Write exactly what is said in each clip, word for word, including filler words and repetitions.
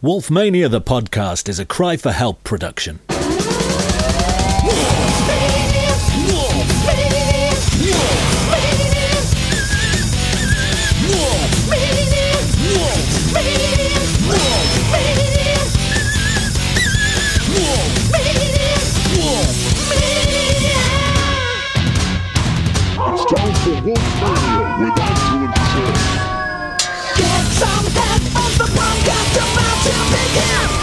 Wolfmania the podcast is a Cry for Help production. It's time for Wolfmania with Andrew and Tim. Get some head of the podcast about to begin.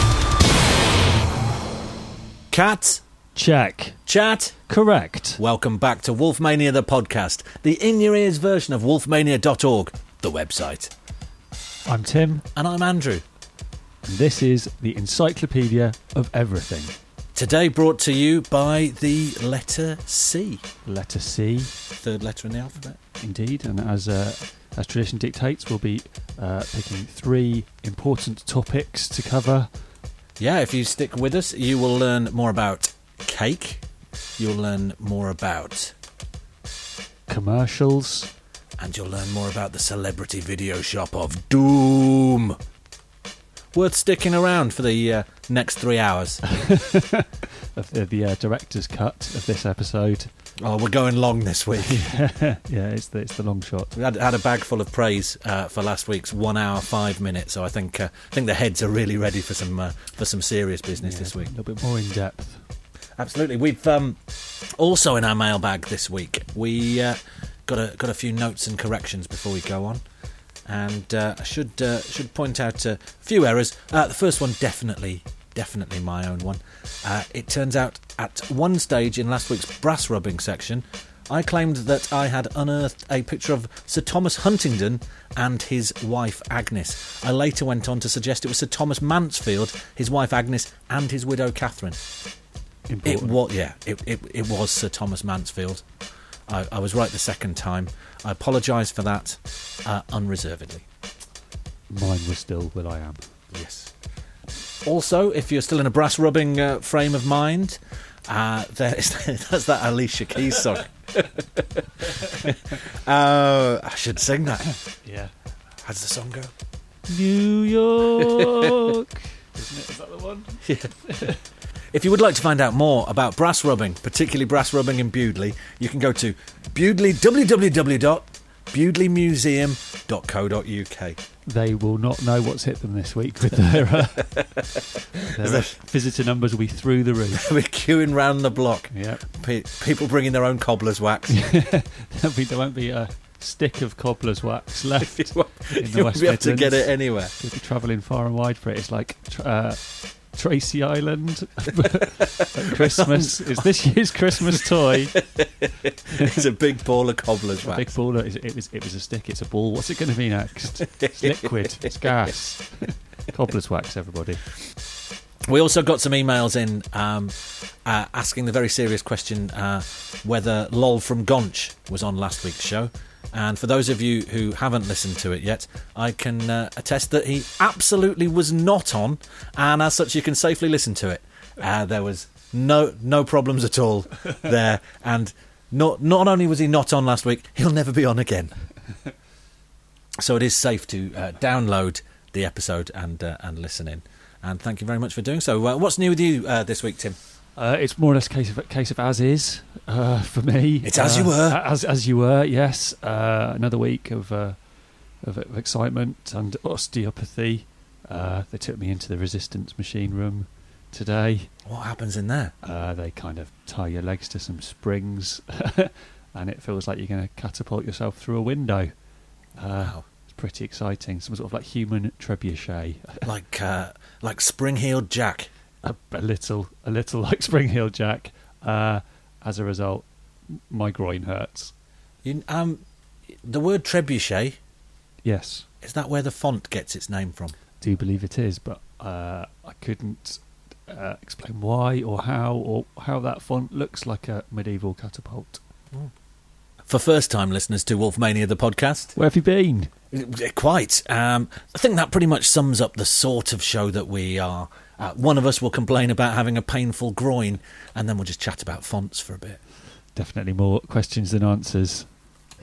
Cat. Check. Chat. Correct. Welcome back to Wolfmania the podcast, the in-your-ears version of wolfmania dot org, the website. I'm Tim. And I'm Andrew. And this is the encyclopedia of everything. Today brought to you by the letter C. Letter C. Third letter in the alphabet. Indeed, and as uh, as tradition dictates, we'll be uh, picking three important topics to cover. Yeah, if you stick with us, you will learn more about cake, you'll learn more about commercials, and you'll learn more about the celebrity video shop of doom. Worth sticking around for the uh, next three hours. of the, the uh, director's cut of this episode. Oh, we're going long this week. yeah, yeah, it's the it's the long shot. We had, had a bag full of praise uh, for last week's one hour five minutes, so I think uh, I think the heads are really ready for some uh, for some serious business yeah, this week. A little bit more in depth. Absolutely. We've um, also in our mailbag this week we uh, got a got a few notes and corrections before we go on. And I uh, should uh, should point out a few errors. Uh, the first one, definitely, definitely my own one. Uh, it turns out at one stage in last week's brass rubbing section, I claimed that I had unearthed a picture of Sir Thomas Huntingdon and his wife Agnes. I later went on to suggest it was Sir Thomas Mansfield, his wife Agnes, and his widow Catherine. Important. It was, yeah, it, it, it was Sir Thomas Mansfield. I, I was right the second time. I apologise for that uh, unreservedly. Mine was still that I am. Yes. Also, if you're still in a brass rubbing uh, frame of mind, uh, there is, that's that Alicia Keys song. uh, I should sing that. Yeah. How's the song go? New York. Isn't it? Is that the one? Yeah. If you would like to find out more about brass rubbing, particularly brass rubbing in Bewdley, you can go to Bewdley, w w w dot bewdley museum dot co dot u k. They will not know what's hit them this week with their, uh, their uh, visitor numbers will be through the roof. They'll be queuing round the block. Yep. Pe- people bringing their own cobbler's wax. be, there won't be a stick of cobbler's wax left in the West Midlands. You won't be able to get it anywhere. You'll be travelling far and wide for it. It's like... Uh, Tracy Island Christmas is this year's Christmas toy. It's a big ball of cobbler's wax. A big ball of, it was it was a stick, it's a ball. What's it going to be next? It's liquid, it's gas. Cobbler's wax, everybody. We also got some emails in um, uh, asking the very serious question uh, whether Lol from Gonch was on last week's show. And for those of you who haven't listened to it yet, I can uh, attest that he absolutely was not on, and as such, you can safely listen to it. Uh, there was no no problems at all there, and not not only was he not on last week, he'll never be on again. So it is safe to uh, download the episode and uh, and listen in. And thank you very much for doing so. Uh, what's new with you uh, this week, Tim? Uh, it's more or less a case of, case of as is uh, for me. It's uh, as you were. As as you were, yes. Uh, another week of, uh, of of excitement and osteopathy. Uh, they took me into the resistance machine room today. What happens in there? Uh, they kind of tie your legs to some springs and it feels like you're going to catapult yourself through a window. Uh, wow. It's pretty exciting. Some sort of like human trebuchet. like uh, like spring-heeled Jack. A, a little, a little like Spring Heel Jack. Uh, as a result, my groin hurts. You, um, the word trebuchet. Yes. Is that where the font gets its name from? I do believe it is, but uh, I couldn't uh, explain why or how or how that font looks like a medieval catapult. Mm. For first-time listeners to Wolfmania the podcast, where have you been? Quite. Um, I think that pretty much sums up the sort of show that we are. Uh, one of us will complain about having a painful groin, and then we'll just chat about fonts for a bit. Definitely more questions than answers.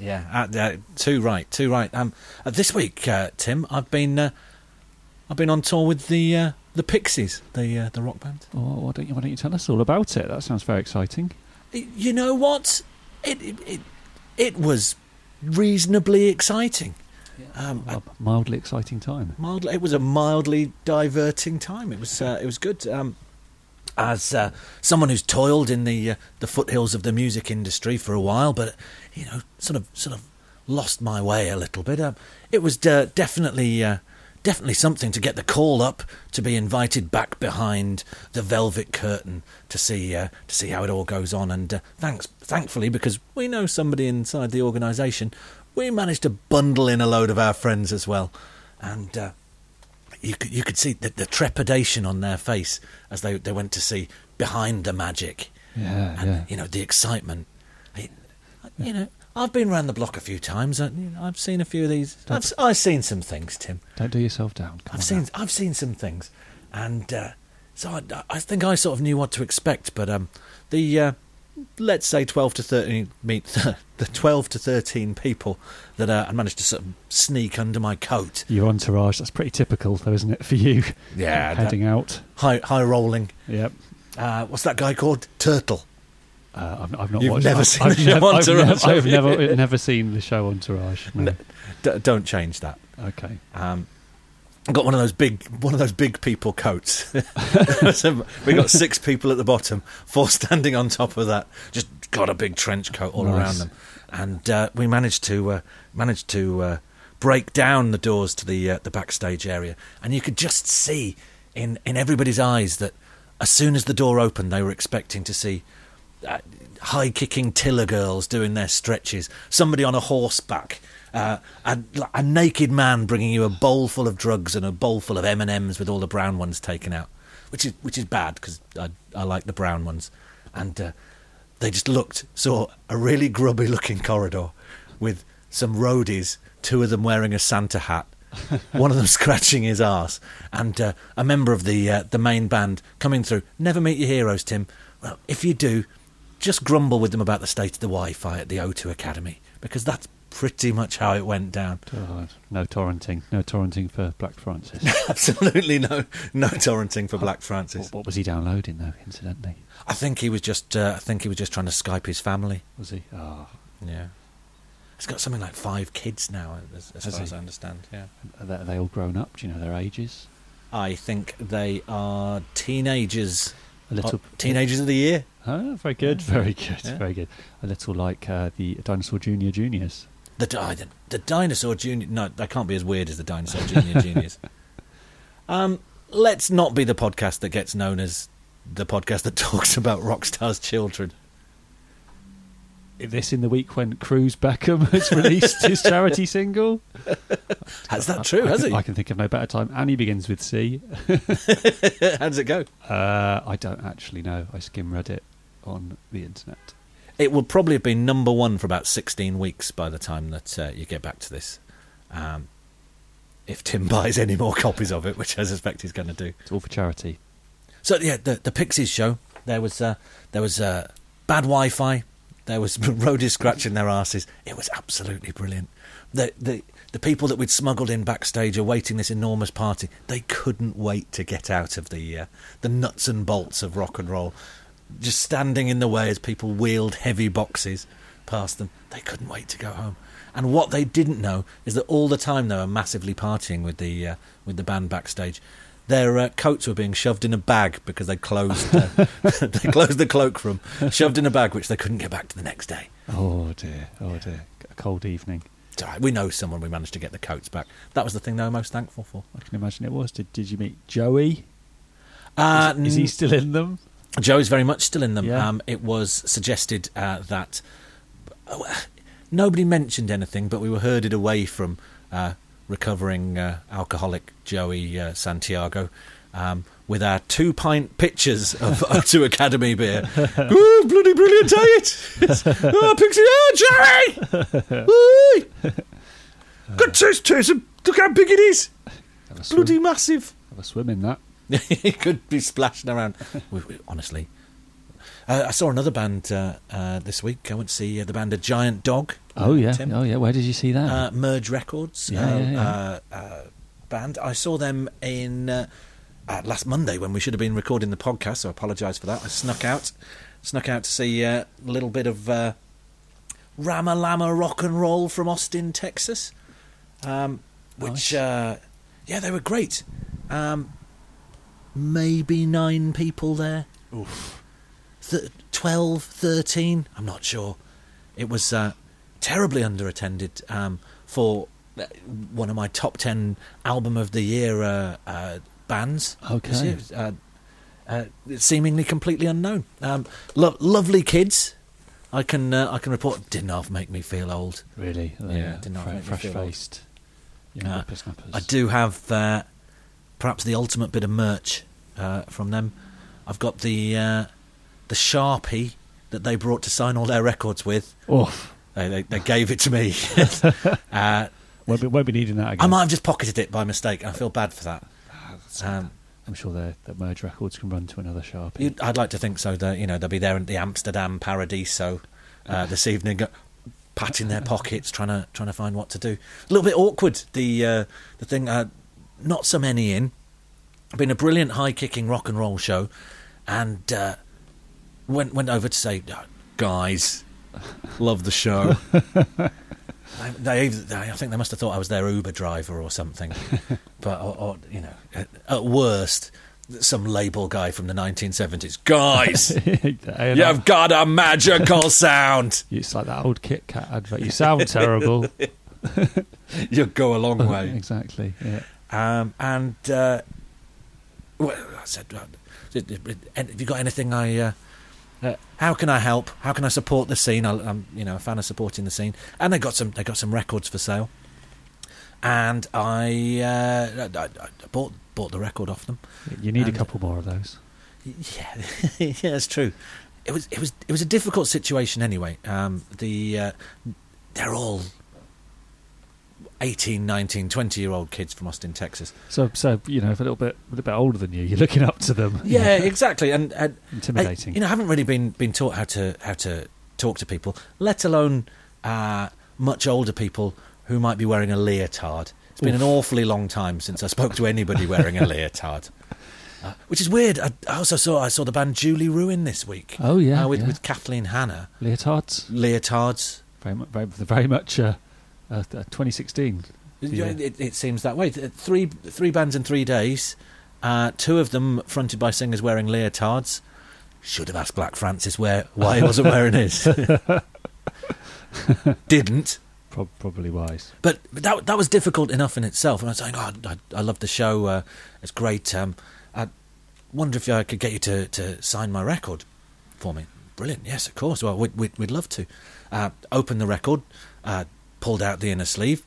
Yeah, uh, uh, too right, too right. Um, uh, this week, uh, Tim, I've been uh, I've been on tour with the uh, the Pixies, the uh, the rock band. Oh, why don't you why don't you tell us all about it? That sounds very exciting. You know what? It it it, it was reasonably exciting. Yeah. Um, well, a mildly exciting time. Mildly, it was a mildly diverting time. It was uh, it was good. Um, as uh, someone who's toiled in the uh, the foothills of the music industry for a while, but you know, sort of sort of lost my way a little bit. Um, it was uh, definitely uh, definitely something to get the call up to be invited back behind the velvet curtain to see uh, to see how it all goes on. And uh, thanks, thankfully, because we know somebody inside the organisation. We managed to bundle in a load of our friends as well, and uh, you could, you could see the, the trepidation on their face as they they went to see Behind the Magic. Yeah, and yeah. You know, the excitement. I, yeah. You know, I've been round the block a few times. I, you know, I've seen a few of these. I've, I've seen some things, Tim. Don't do yourself down. Come I've seen down. I've seen some things, and uh, so I, I think I sort of knew what to expect. But um, the uh, let's say twelve to thirteen meet. The twelve to thirteen people that uh, I managed to sort of sneak under my coat. Your entourage, that's pretty typical, though, isn't it, for you? Yeah. Heading out. High high rolling. Yep. Uh, what's that guy called? Turtle. Uh, I've, I've not You've watched never I've, seen I've the nev- show Entourage. I've, nev- I've never, never seen the show Entourage. No. No, d- don't change that. Okay. Um, I got one of those big one of those big people coats. So we got six people at the bottom, four standing on top of that. Just got a big trench coat all nice. Around them. And uh, we managed to uh, managed to uh, break down the doors to the uh, the backstage area, and you could just see in, in everybody's eyes that as soon as the door opened, they were expecting to see uh, high-kicking tiller girls doing their stretches, somebody on a horseback, uh, a, a naked man bringing you a bowl full of drugs and a bowl full of M and M's with all the brown ones taken out, which is which is bad because I I like the brown ones, and. Uh, They just looked, saw a really grubby-looking corridor with some roadies, two of them wearing a Santa hat, one of them scratching his arse, and uh, a member of the uh, the main band coming through. Never meet your heroes, Tim. Well, if you do, just grumble with them about the state of the Wi-Fi at the O two Academy, because that's pretty much how it went down. God. No torrenting. No torrenting for Black Francis. Absolutely no no torrenting for Black Francis. What, what was he downloading, though, incidentally? I think he was just. Uh, I think he was just trying to Skype his family. Was he? Ah, oh. Yeah. He's got something like five kids now, as, as far he? as I understand. Yeah. Are they, are they all grown up? Do you know their ages? I think they are teenagers. A little oh, teenagers of the year. Oh, very good, very good, yeah. very good. A little like uh, the Dinosaur Junior Juniors. The the, the Dinosaur Junior. No, that can't be as weird as the Dinosaur Junior Juniors. Um, let's not be the podcast that gets known as. The podcast that talks about rock stars' children. This in the week when Cruz Beckham has released his charity single. Is that true? I, I has he? I can think of no better time. Annie Begins with C. How does it go? Uh, I don't actually know. I skim read it on the internet. It will probably have been number one for about sixteen weeks by the time that uh, you get back to this. Um, if Tim buys any more copies of it, which I suspect he's going to do. It's all for charity. So yeah, the the Pixies show. There was uh, there was uh, bad Wi-Fi. There was roadies scratching their asses. It was absolutely brilliant. The the the people that we'd smuggled in backstage awaiting this enormous party, they couldn't wait to get out of the uh, the nuts and bolts of rock and roll. Just standing in the way as people wheeled heavy boxes past them, they couldn't wait to go home. And what they didn't know is that all the time they were massively partying with the uh, with the band backstage. Their uh, coats were being shoved in a bag because they closed uh, they closed the cloakroom, shoved in a bag which they couldn't get back to the next day. Oh dear, oh yeah. dear, a cold evening. It's all right. We know someone. We managed to get the coats back. That was the thing they were most thankful for. I can imagine it was. Did Did you meet Joey? Uh, is, is he still in them? Joey's very much still in them. Yeah. Um, it was suggested uh, that uh, nobody mentioned anything, but we were herded away from. Uh, recovering uh, alcoholic Joey uh, Santiago um, with our two-pint pitchers of O two Academy beer. Ooh, bloody brilliant diet! Oh, Pixie! Oh, Joey! Uh, Good taste, taste! Look how big it is! Bloody massive! Have a swim in that. It could be splashing around. We, we, honestly. Uh, I saw another band uh, uh, this week. I went to see uh, the band A Giant Dog. Oh, yeah. Tim. Oh, yeah. Where did you see that? Uh, Merge Records. Yeah, uh, yeah, yeah. Uh, uh, band. I saw them in uh, uh, last Monday when we should have been recording the podcast, so I apologise for that. I snuck out, snuck out to see uh, a little bit of uh, Rama Lama rock and roll from Austin, Texas, um, which, nice. uh, yeah, they were great. Um, maybe nine people there. Oof. Th- twelve, thirteen, I'm not sure. It was uh, terribly underattended um, for one of my top ten album of the year uh, uh, bands. Okay. Uh, uh, seemingly completely unknown. Um, lo- lovely kids. I can uh, I can report. Didn't half make me feel old. Really? Yeah. yeah. Didn't half make fresh me feel faced. Old. Uh, I do have uh, perhaps the ultimate bit of merch uh, from them. I've got the uh, the Sharpie that they brought to sign all their records with. Oof. They, they, they gave it to me. uh, won't, be, won't be needing that again. I might have just pocketed it by mistake. I feel bad for that. Um, I'm sure that Merge Records can run to another Sharpie. I'd like to think so. That, you know, they'll be there in the Amsterdam Paradiso uh, this evening, patting their pockets, trying to trying to find what to do. A little bit awkward, the, uh, the thing. Uh, not so many in. Been a brilliant high-kicking rock and roll show, and... Uh, Went went over to say, oh, guys, love the show. they, they, I think they must have thought I was their Uber driver or something. But or, or, you know, at, at worst, some label guy from the nineteen seventies. Guys, you've got a magical sound. It's like that old Kit Kat advert. You sound terrible. You'll go a long way. Exactly. Yeah. Um, and uh, well, I said, have you got anything I? Uh, Uh, how can I help? How can I support the scene? I, I'm, you know, a fan of supporting the scene. And they got some, they got some records for sale. And I, uh, I, I bought bought the record off them. You need and, a couple more of those. Yeah, yeah, that's true. It was it was it was a difficult situation anyway. Um, the uh, they're all eighteen, nineteen, twenty year old kids from Austin, Texas. So, so you know, if a little bit, a little bit older than you, you're looking up to them. Yeah, exactly. And, and intimidating. I, you know, I haven't really been been taught how to how to talk to people, let alone uh, much older people who might be wearing a leotard. It's been Oof. an awfully long time since I spoke to anybody wearing a leotard, uh, which is weird. I, I also saw I saw the band Julie Ruin this week. Oh yeah, uh, with, yeah. with Kathleen Hanna. Leotards. Leotards. Very, very, very much. Uh, Uh, twenty sixteen. Yeah. It, it seems that way. Three three bands in three days. Uh, two of them fronted by singers wearing leotards. Should have asked Black Francis where why he wasn't wearing his. Didn't. Pro- probably wise. But, but that that was difficult enough in itself. And I was saying, oh, I, I love the show. Uh, it's great. Um, I wonder if I could get you to, to sign my record for me. Brilliant. Yes, of course. Well, we'd, we'd, we'd love to. Uh, open the record. Uh, pulled out the inner sleeve.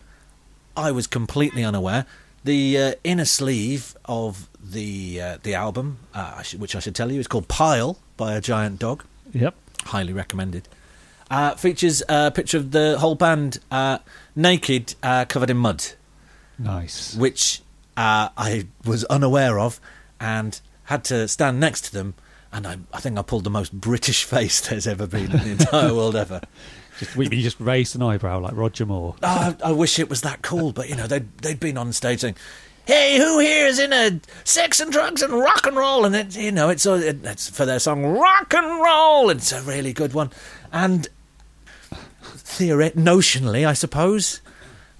I was completely unaware. The uh, inner sleeve of the uh, the album, uh, which I should tell you, is called Pile by A Giant Dog. Yep. Highly recommended. Uh, features a picture of the whole band uh, naked, uh, covered in mud. Nice. Which uh, I was unaware of and had to stand next to them, and I, I think I pulled the most British face there's ever been in the entire world ever. Just, you just raised an eyebrow like Roger Moore. Oh, I, I wish it was that cool, but, you know, they'd, they'd been on stage saying, hey, who here is in a sex and drugs and rock and roll? And, it, you know, it's, it's for their song Rock and Roll. It's a really good one. And theoret- notionally, I suppose,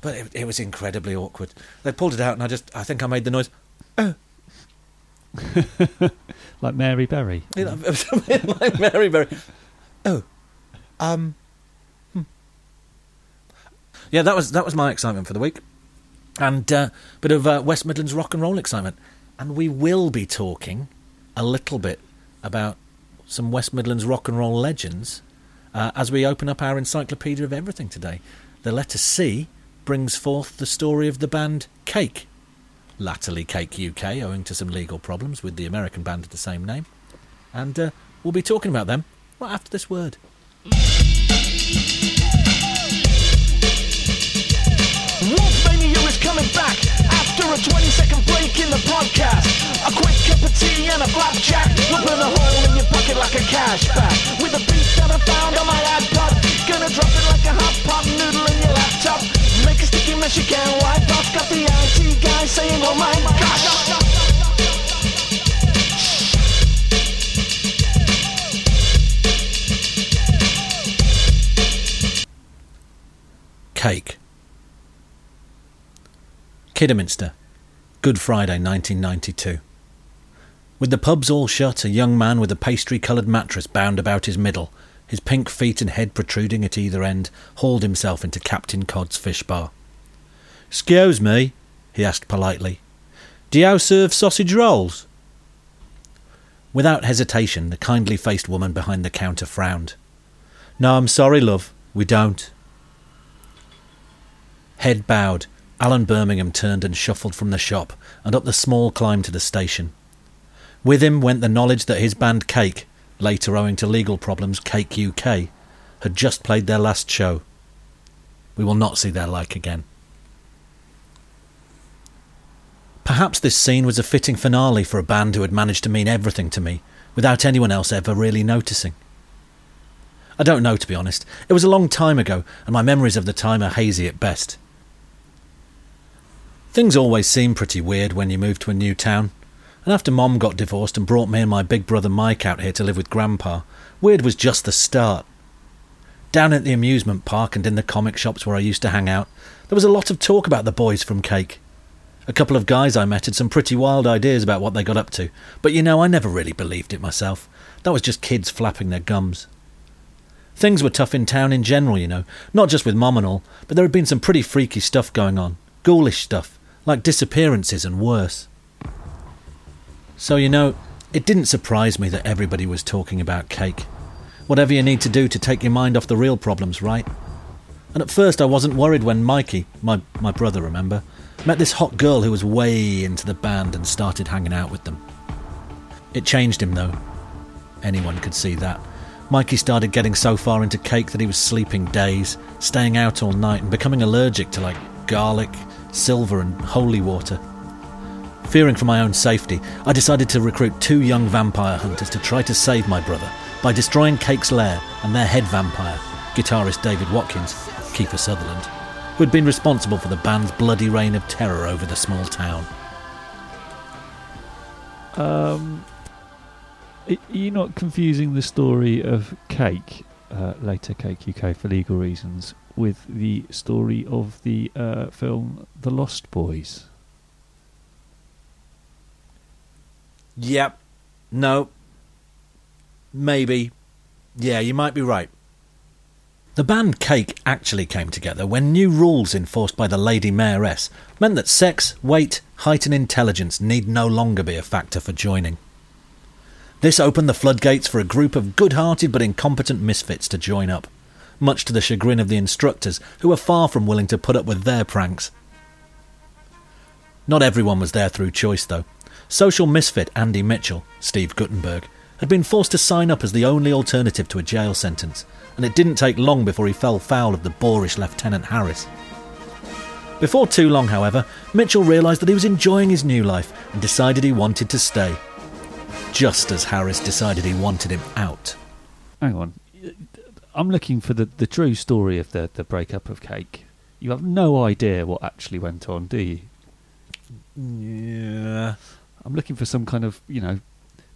but it, it was incredibly awkward. They pulled it out and I just, I think I made the noise, oh. Like Mary Berry. You know, like Mary Berry. Oh, um... Yeah, that was that was my excitement for the week, and a uh, bit of uh, West Midlands rock and roll excitement. And we will be talking a little bit about some West Midlands rock and roll legends uh, as we open up our encyclopedia of everything today. The letter C brings forth the story of the band Cake, latterly Cake U K, owing to some legal problems with the American band of the same name. And uh, we'll be talking about them right after this word. Wolfmania is coming back after a twenty second break in the podcast. A quick cup of tea and a blackjack will burn a hole in your pocket like a cashback. With a beat that I found on my iPod, gonna drop it like a hot pot noodle in your laptop. Make a sticky mess you can't wipe off. Got the I T guy saying, oh my gosh. Cake. Kidderminster, Good Friday nineteen ninety-two. With the pubs all shut, a young man with a pastry-coloured mattress bound about his middle, his pink feet and head protruding at either end, hauled himself into Captain Cod's fish bar. "'Scuse me,' he asked politely. "'Do you serve sausage rolls?' Without hesitation, the kindly-faced woman behind the counter frowned. "'No, I'm sorry, love. We don't.' Head bowed, Alan Birmingham turned and shuffled from the shop and up the small climb to the station. With him went the knowledge that his band Cake, later owing to legal problems Cake U K, had just played their last show. We will not see their like again. Perhaps this scene was a fitting finale for a band who had managed to mean everything to me, without anyone else ever really noticing. I don't know, to be honest. It was a long time ago, and my memories of the time are hazy at best. Things always seem pretty weird when you move to a new town. And after Mom got divorced and brought me and my big brother Mike out here to live with Grandpa, weird was just the start. Down at the amusement park and in the comic shops where I used to hang out, there was a lot of talk about the boys from Cake. A couple of guys I met had some pretty wild ideas about what they got up to, but you know, I never really believed it myself. That was just kids flapping their gums. Things were tough in town in general, you know, not just with Mom and all, but there had been some pretty freaky stuff going on, ghoulish stuff, like disappearances and worse. So, you know, it didn't surprise me that everybody was talking about Cake. Whatever you need to do to take your mind off the real problems, right? And at first I wasn't worried when Mikey, my, my brother, remember, met this hot girl who was way into the band and started hanging out with them. It changed him, though. Anyone could see that. Mikey started getting so far into Cake that he was sleeping days, staying out all night and becoming allergic to, like, garlic, silver and holy water. Fearing for my own safety, I decided to recruit two young vampire hunters to try to save my brother by destroying Cake's lair and their head vampire, guitarist David Watkins, Kiefer Sutherland, who had been responsible for the band's bloody reign of terror over the small town. Um, are you not confusing the story of Cake, uh, later Cake U K for legal reasons, with the story of the uh, film The Lost Boys? Yep. No. Maybe. Yeah, you might be right. The band Cake actually came together when new rules enforced by the Lady Mayoress meant that sex, weight, height and intelligence need no longer be a factor for joining. This opened the floodgates for a group of good-hearted but incompetent misfits to join up, much to the chagrin of the instructors, who were far from willing to put up with their pranks. Not everyone was there through choice, though. Social misfit Andy Mitchell, Steve Guttenberg, had been forced to sign up as the only alternative to a jail sentence, and it didn't take long before he fell foul of the boorish Lieutenant Harris. Before too long, however, Mitchell realised that he was enjoying his new life and decided he wanted to stay. Just as Harris decided he wanted him out. Hang on. I'm looking for the, the true story of the, the breakup of Cake. You have no idea what actually went on, do you? Yeah... I'm looking for some kind of, you know,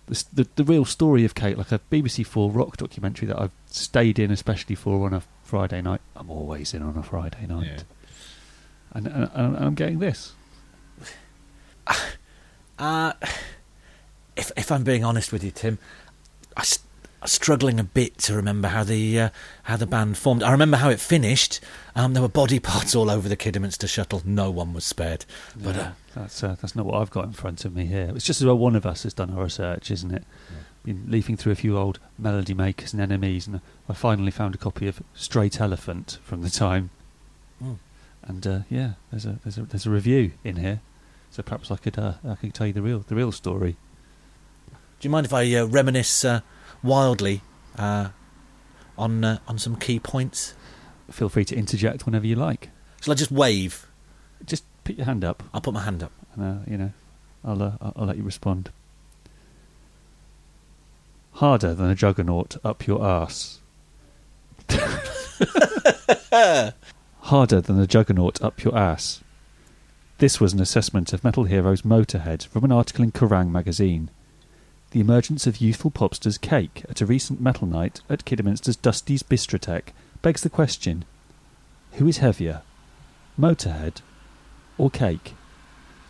the, the the real story of Cake, like a B B C four rock documentary that I've stayed in, especially for on a Friday night. I'm always in on a Friday night. Yeah. And, and, and I'm getting this. Uh, if if I'm being honest with you, Tim, I st- I'm struggling a bit to remember how the uh, how the band formed. I remember how it finished. Um, there were body parts all over the Kidderminster shuttle. No one was spared. But yeah, uh, that's uh, that's not what I've got in front of me here. It's just as well one of us has done our research, isn't it? Yeah. Been leafing through a few old Melody Makers and N M Es, and I finally found a copy of Straight Elephant from the time. Mm. And uh, yeah, there's a there's a there's a review in here, so perhaps I could uh, I could tell you the real the real story. Do you mind if I uh, reminisce? Uh, Wildly uh, on uh, on some key points. Feel free to interject whenever you like. Shall I just wave? Just put your hand up. I'll put my hand up. And, uh, you know, I'll uh, I'll let you respond. Harder than a juggernaut up your arse. Harder than a juggernaut up your ass. This was an assessment of metal heroes Motorhead from an article in Kerrang! Magazine. The emergence of youthful popsters Cake at a recent metal night at Kidderminster's Dusty's Bistrotech begs the question, who is heavier, Motorhead or Cake?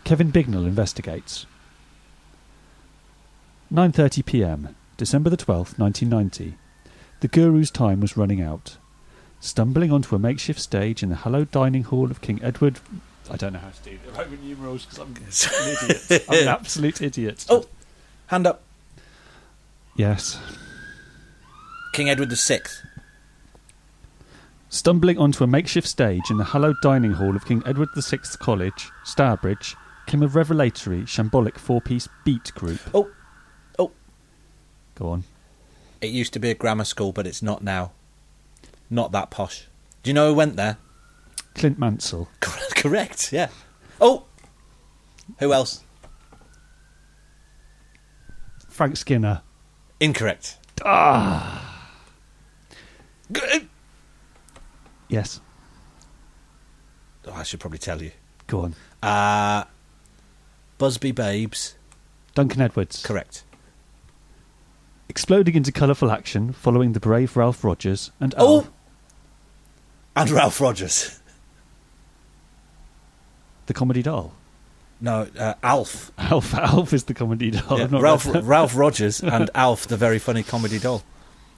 Kevin Bignall investigates. nine thirty p.m, December the twelfth, nineteen ninety. The Guru's time was running out. Stumbling onto a makeshift stage in the hallowed dining hall of King Edward... I don't know how to do the Roman numerals because I'm an idiot. I'm an absolute idiot. Oh, hand up. Yes. King Edward the sixth. Stumbling onto a makeshift stage in the hallowed dining hall of King Edward the sixth College, Stourbridge, came a revelatory, shambolic four-piece beat group. Oh, oh. Go on. It used to be a grammar school, but it's not now. Not that posh. Do you know who went there? Clint Mansell. Correct, yeah. Oh! Who else? Frank Skinner. Incorrect. Ah! G- Yes. Oh, I should probably tell you. Go on. Uh, Busby Babes. Duncan Edwards. Correct. Exploding into colourful action following the brave Ralph Rogers and Al. Oh! And Ralph Rogers. The comedy doll? No, uh, Alf. Alf. Alf is the comedy doll. Yeah, not Ralph, Ralph Rogers and Alf, the very funny comedy doll.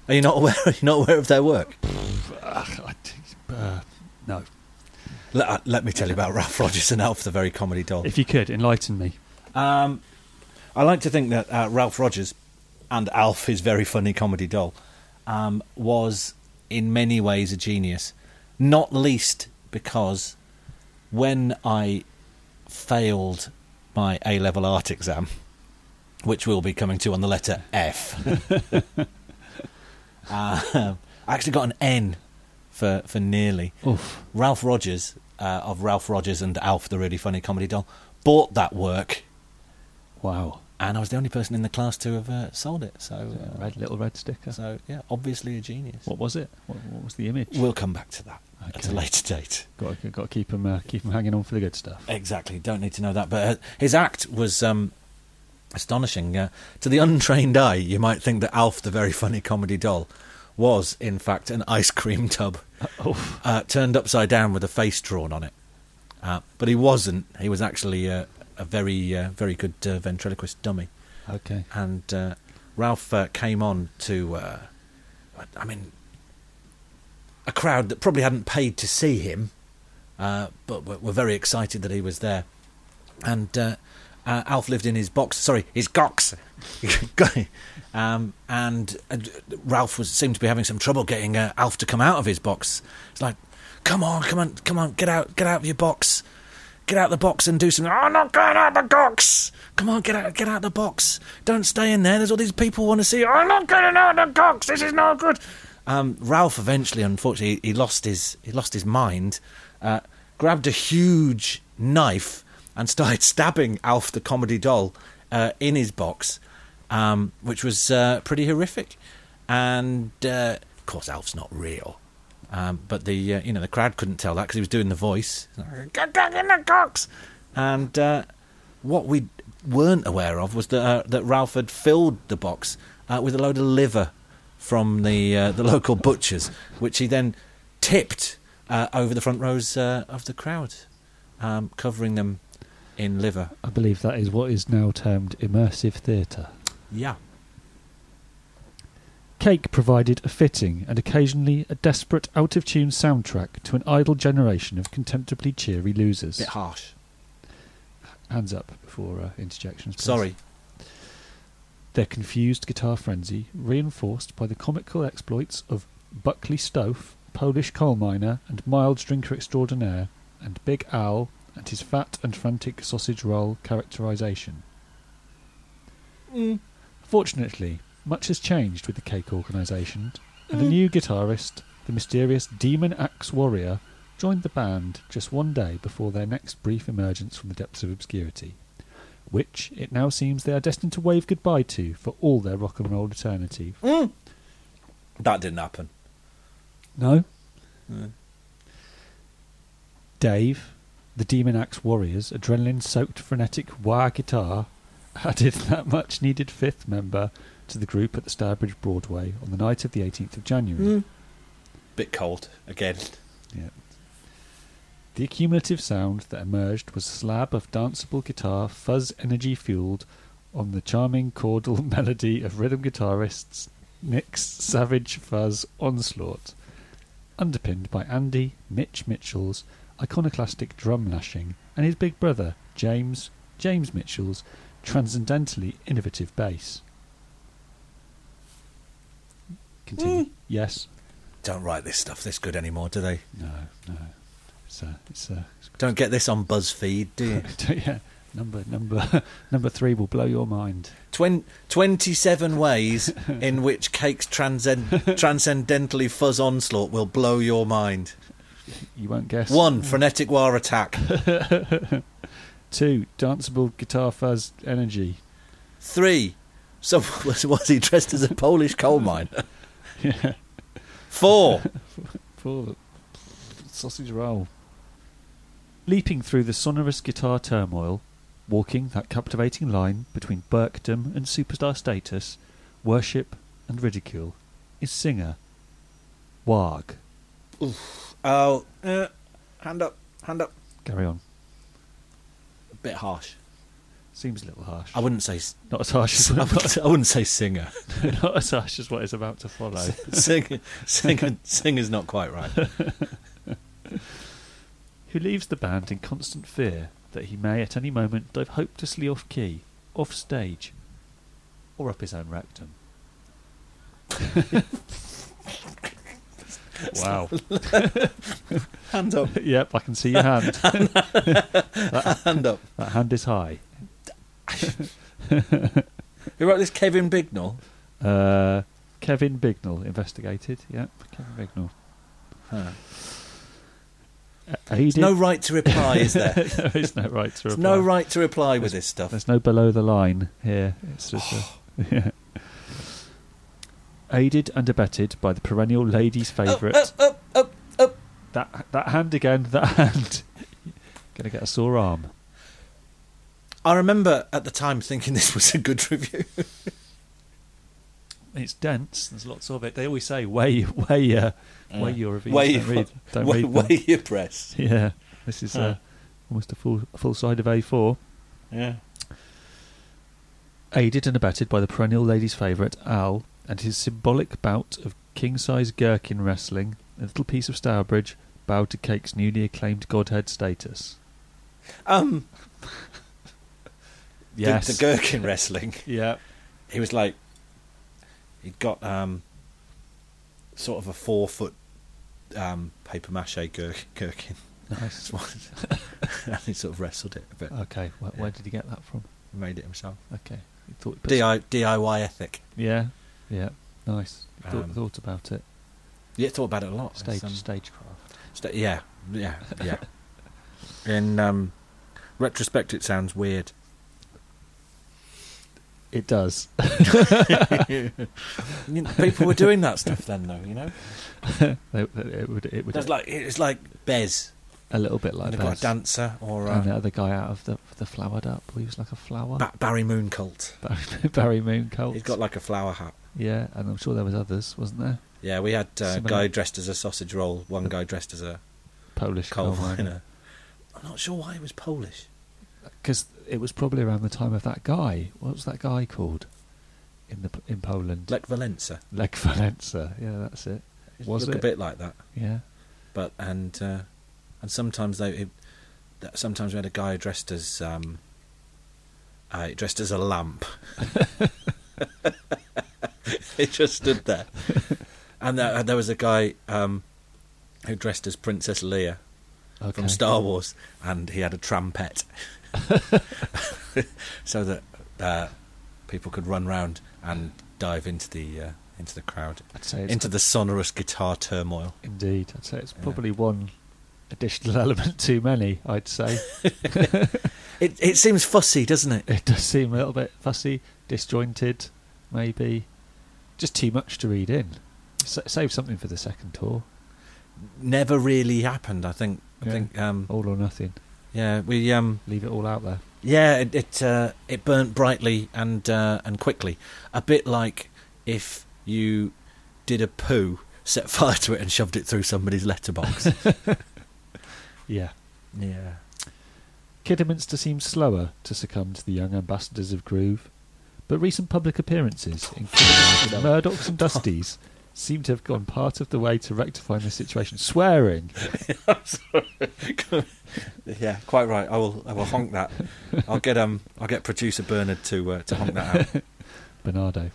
Are you not aware, are you not aware of their work? Uh, no. Let, uh, let me tell you about Ralph Rogers and Alf, the very comedy doll. If you could, enlighten me. Um, I like to think that uh, Ralph Rogers and Alf, his very funny comedy doll, um, was in many ways a genius. Not least because when I failed my A-level art exam, which we'll be coming to on the letter F, uh, I actually got an N. For, for nearly. Oof. Ralph Rogers, uh, of Ralph Rogers and Alf, the really funny comedy doll, bought that work. Wow. And I was the only person in the class to have uh, sold it. So uh, red, little red sticker. So, yeah, obviously a genius. What was it? What, what was the image? We'll come back to that okay. at a later date. Got to, got to keep them uh, keep them hanging on for the good stuff. Exactly. Don't need to know that. But uh, his act was um, astonishing. Uh, to the untrained eye, you might think that Alf, the very funny comedy doll, was, in fact, an ice cream tub oh. uh, turned upside down with a face drawn on it. Uh, but he wasn't. He was actually uh, a very uh, very good uh, ventriloquist dummy. Okay. And uh, Ralph uh, came on to, uh, I mean, a crowd that probably hadn't paid to see him, uh, but were very excited that he was there. And uh, uh, Alf lived in his box, sorry, his cox. um, and uh, Ralph was, seemed to be having some trouble getting uh, Alf to come out of his box. It's like, come on, come on, come on, get out, get out of your box, get out of the box and do something. Oh, I'm not going out of the box. Come on, get out, get out of the box. Don't stay in there. There's all these people want to see you. I'm not getting out of the box. This is not good. Um, Ralph eventually, unfortunately, he lost his he lost his mind. Uh, grabbed a huge knife and started stabbing Alf, the comedy doll, uh, in his box. Um, which was uh, pretty horrific, and uh, of course Alf's not real, um, but the uh, you know the crowd couldn't tell that because he was doing the voice. Get back in the box! And uh, what we weren't aware of was that uh, that Ralph had filled the box uh, with a load of liver from the uh, the local butchers, which he then tipped uh, over the front rows uh, of the crowd, um, covering them in liver. I believe that is what is now termed immersive theatre. Yeah. Cake provided a fitting and occasionally a desperate, out-of-tune soundtrack to an idle generation of contemptibly cheery losers. Bit harsh. Hands up before uh, interjections, please. Sorry. Their confused guitar frenzy, reinforced by the comical exploits of Buckley Stove, Polish coal miner and mild drinker extraordinaire, and Big Al and his fat and frantic sausage roll characterisation. Mm. Fortunately, much has changed with the Cake organisation, and the new guitarist, the mysterious Demon Axe Warrior, joined the band just one day before their next brief emergence from the depths of obscurity, which, it now seems, they are destined to wave goodbye to for all their rock and roll eternity. Mm. That didn't happen. No? No. Dave, the Demon Axe Warriors, adrenaline-soaked frenetic wah guitar added that much-needed fifth member to the group at the Stourbridge Broadway on the night of the eighteenth of January. Mm. Bit cold, again. Yeah. The accumulative sound that emerged was a slab of danceable guitar, fuzz energy fueled on the charming chordal melody of rhythm guitarists Nick's Savage Fuzz Onslaught, underpinned by Andy Mitch Mitchell's iconoclastic drum lashing and his big brother James James Mitchell's transcendentally innovative bass. Continue. Mm. Yes. Don't write this stuff this good anymore, do they? No, no. It's a, it's a, it's Don't get this on BuzzFeed, do you? Yeah. Number number number three will blow your mind. Twen- twenty-seven ways in which Cake's transcend- transcendentally fuzz onslaught will blow your mind. You won't guess. One, frenetic wah attack. Two, danceable guitar fuzz energy. Three, someone was, was he dressed as a Polish coal miner? Yeah. Four. Four, sausage roll. Leaping through the sonorous guitar turmoil, walking that captivating line between burkdom and superstar status, worship and ridicule, is singer Warg. Oof. Oh, uh, hand up, hand up. Carry on. A bit harsh. Seems a little harsh. I wouldn't say... S- not as harsh as... I wouldn't, I wouldn't say singer. Not as harsh as what is about to follow. Singer, singer, singer's not quite right. Who leaves the band in constant fear that he may at any moment dive hopelessly off-key, off-stage, or up his own rectum. Wow. Hand up. Yep, I can see your hand. that, hand up. That hand is high. Who wrote this? Kevin Bignall? Uh, Kevin Bignall, investigated. Yep, Kevin Bignall. Huh. Uh, There's no right to reply, is there? There is no right to reply. There's no right to reply with there's, this stuff. There's no below the line here. It's just oh. a, yeah. Aided and abetted by the perennial ladies' favourite. Up, up, up, up, up. That that hand again. That hand. Gonna get a sore arm. I remember at the time thinking this was a good review. It's dense. There's lots of it. They always say, "Weigh, weigh, uh, yeah. weigh your reviews. Weigh, don't read, don't weigh, read weigh your press." Yeah, this is huh. uh, almost a full full side of A four. Yeah. Aided and abetted by the perennial ladies' favourite Al and his symbolic bout of king-size gherkin wrestling, a little piece of Stourbridge bowed to Cake's newly acclaimed godhead status. Um. Yes, the, the gherkin wrestling. Yeah, he was like. He'd got um, sort of a four-foot um, papier-mâché gher- gherkin. Nice. And he sort of wrestled it a bit. Okay, where, yeah. where did he get that from? He made it himself. Okay. He thought he D I Y ethic. Yeah, yeah, nice. He thought, um, thought about it. Yeah, thought about it a lot. Stage, um, stagecraft. Sta- yeah, yeah, yeah. In um, retrospect, it sounds weird. It does. People were doing that stuff then, though, you know. it would. It would. It's like it's like Bez. A little bit like Bez. Got a dancer or a... and the other guy out of the the flowered up. He was like a flower. Ba- Barry Moon Cult. Barry, Barry Moon Cult. He's got like a flower hat. Yeah, and I'm sure there was others, wasn't there? Yeah, we had uh, a guy dressed as a sausage roll. One guy dressed as a Polish coal miner. I'm not sure why he was Polish. Because it was probably around the time of that guy. What was that guy called in the in Poland? Lech Walesa. Lech Walesa. Yeah, that's it. It was looked a bit like that. Yeah, but and uh, and sometimes they, it, sometimes we had a guy dressed as um, uh, dressed as a lamp. He just stood there, and there, there was a guy um, who dressed as Princess Leia. Okay. From Star Wars, and he had a trampet. So that uh, people could run round and dive into the uh, into the crowd, I'd say into the sonorous guitar turmoil. Indeed, I'd say it's probably yeah. one additional element too many. I'd say it. It seems fussy, doesn't it? It does seem a little bit fussy, disjointed, maybe just too much to read in. S- save something for the second tour. Never really happened, I think. I yeah. think um, all or nothing. Yeah, we um leave it all out there. Yeah, it it, uh, it burnt brightly and uh, and quickly, a bit like if you did a poo, set fire to it, and shoved it through somebody's letterbox. yeah, yeah. Kidderminster seems slower to succumb to the young ambassadors of groove, but recent public appearances, including Murdochs and Dusties, seem to have gone part of the way to rectifying the situation. Swearing. I'm sorry. Yeah, quite right. I will. I will honk that. I'll get um. I'll get producer Bernard to uh, to honk that out. Bernardo.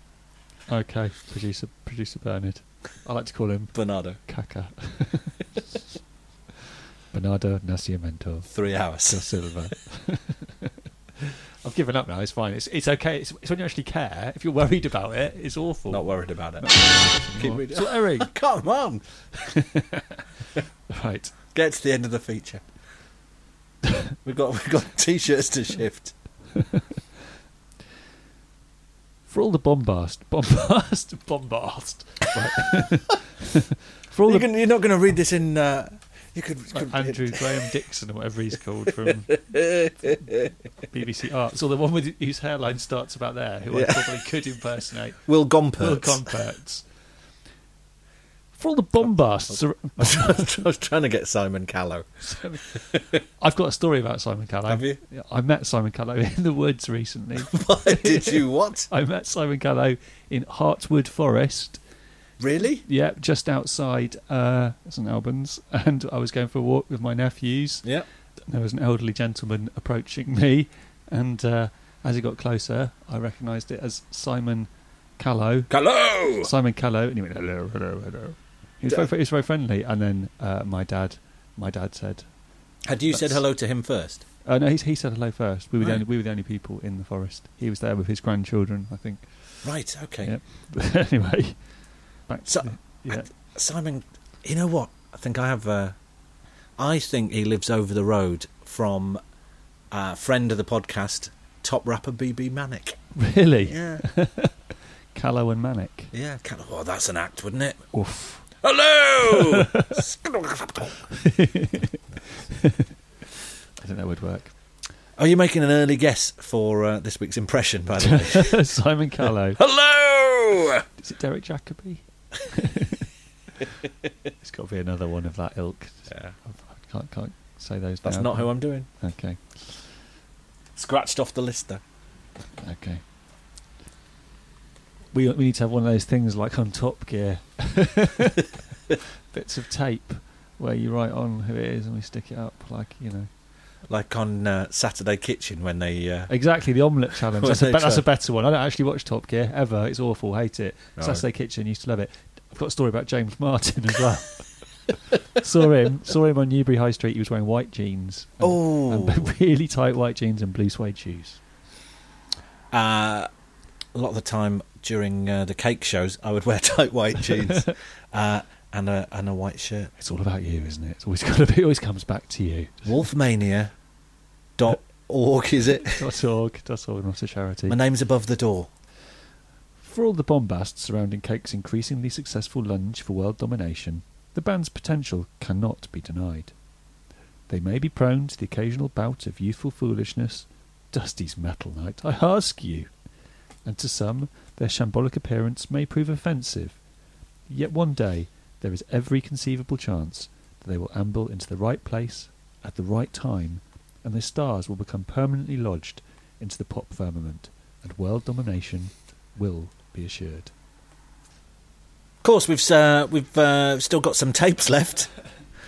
Okay, producer producer Bernard. I like to call him Bernardo. Kaka. Bernardo Nascimento. Three hours. Da Silva. I've given up now. It's fine. It's it's okay. It's, it's when you actually care. If you're worried about it, it's awful. Not worried about it. Keep reading. Swearing. Come on. Right. Get to the end of the feature. We've got we've got t-shirts to shift. For all the bombast, bombast, bombast. Right. For all you're, the, gonna, you're not going to read this in. Uh, you could, like could Andrew Graham Dixon or whatever he's called from B B C Arts, or the one with whose hairline starts about there, who yeah. I probably could impersonate. Will Gompertz. Will Gompertz. For all the bombasts... I was, I, was, I was trying to get Simon Callow. I've got a story about Simon Callow. Have you? I met Simon Callow in the woods recently. Why did you what? I met Simon Callow in Hartwood Forest. Really? Yeah, just outside uh, Saint Albans. And I was going for a walk with my nephews. Yeah. There was an elderly gentleman approaching me. And uh, as he got closer, I recognised it as Simon Callow. Callow! Simon Callow. And he went, hello, hello, hello. He was, very, he was very friendly, and then uh, my dad, my dad said, "Had you said hello to him first?" Uh, no, he, he said hello first. We were right. the only, we were the only people in the forest. He was there with his grandchildren, I think. Right. Okay. Yep. Anyway, back so, to the, yeah. I, Simon, you know what? I think I have. Uh, I think he lives over the road from a friend of the podcast, top rapper B B Manic. Really? Yeah. Callow and Manic. Yeah. Callow. Oh, that's an act, wouldn't it? Oof. Hello! I think that would work. Are you making an early guess for uh, this week's impression, by the way? Simon Callow. Hello! Is it Derek Jacobi? It's got to be another one of that ilk. Yeah. I can't, can't say those That's now. not who I'm doing. Okay. Scratched off the list, though. Okay. We we need to have one of those things like on Top Gear, bits of tape where you write on who it is and we stick it up, like you know, like on uh, Saturday Kitchen when they uh, exactly the omelette challenge. That's, a, be- that's a better one. I don't actually watch Top Gear ever. It's awful. Hate it. No. Saturday Kitchen used to love it. I've got a story about James Martin as well. saw him, saw him on Newbury High Street. He was wearing white jeans, and, oh, and really tight white jeans and blue suede shoes. Uh, a lot of the time. During uh, the cake shows, I would wear tight white jeans uh, and a and a white shirt. It's all about you, isn't it? It's always got to be. It always comes back to you. Wolfmania. dot org is it? dot org. Dot org. Not a charity. My name's above the door. For all the bombast surrounding Cake's increasingly successful lunge for world domination, the band's potential cannot be denied. They may be prone to the occasional bout of youthful foolishness. Dusty's metal night, I ask you. And to some, their shambolic appearance may prove offensive. Yet one day, there is every conceivable chance that they will amble into the right place at the right time, and their stars will become permanently lodged into the pop firmament, and world domination will be assured. Of course, we've uh, we've uh, still got some tapes left.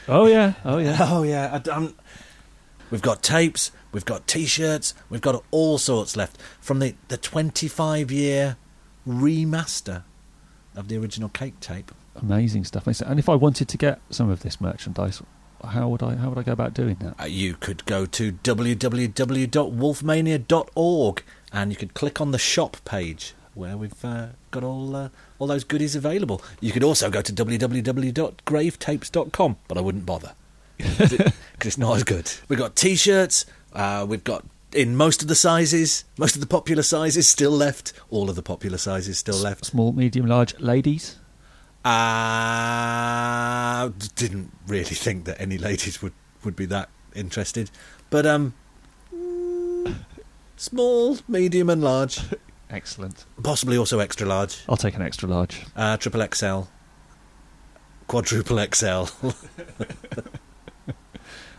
Oh yeah, oh yeah, oh yeah. I, I'm... We've got tapes. We've got T-shirts, we've got all sorts left from the, the twenty-five year remaster of the original Cake tape. Amazing stuff. And if I wanted to get some of this merchandise, how would I how would I go about doing that? Uh, you could go to w w w dot wolfmania dot org and you could click on the shop page where we've uh, got all uh, all those goodies available. You could also go to w w w dot gravetapes dot com, but I wouldn't bother because it, it's not as good. We've got T-shirts... Uh, we've got, in most of the sizes, most of the popular sizes still left. All of the popular sizes still left. Small, medium, large, ladies? Uh, didn't really think that any ladies would, would be that interested. But um, small, medium and large. Excellent. Possibly also extra large. I'll take an extra large. Uh, triple X L. Quadruple X L.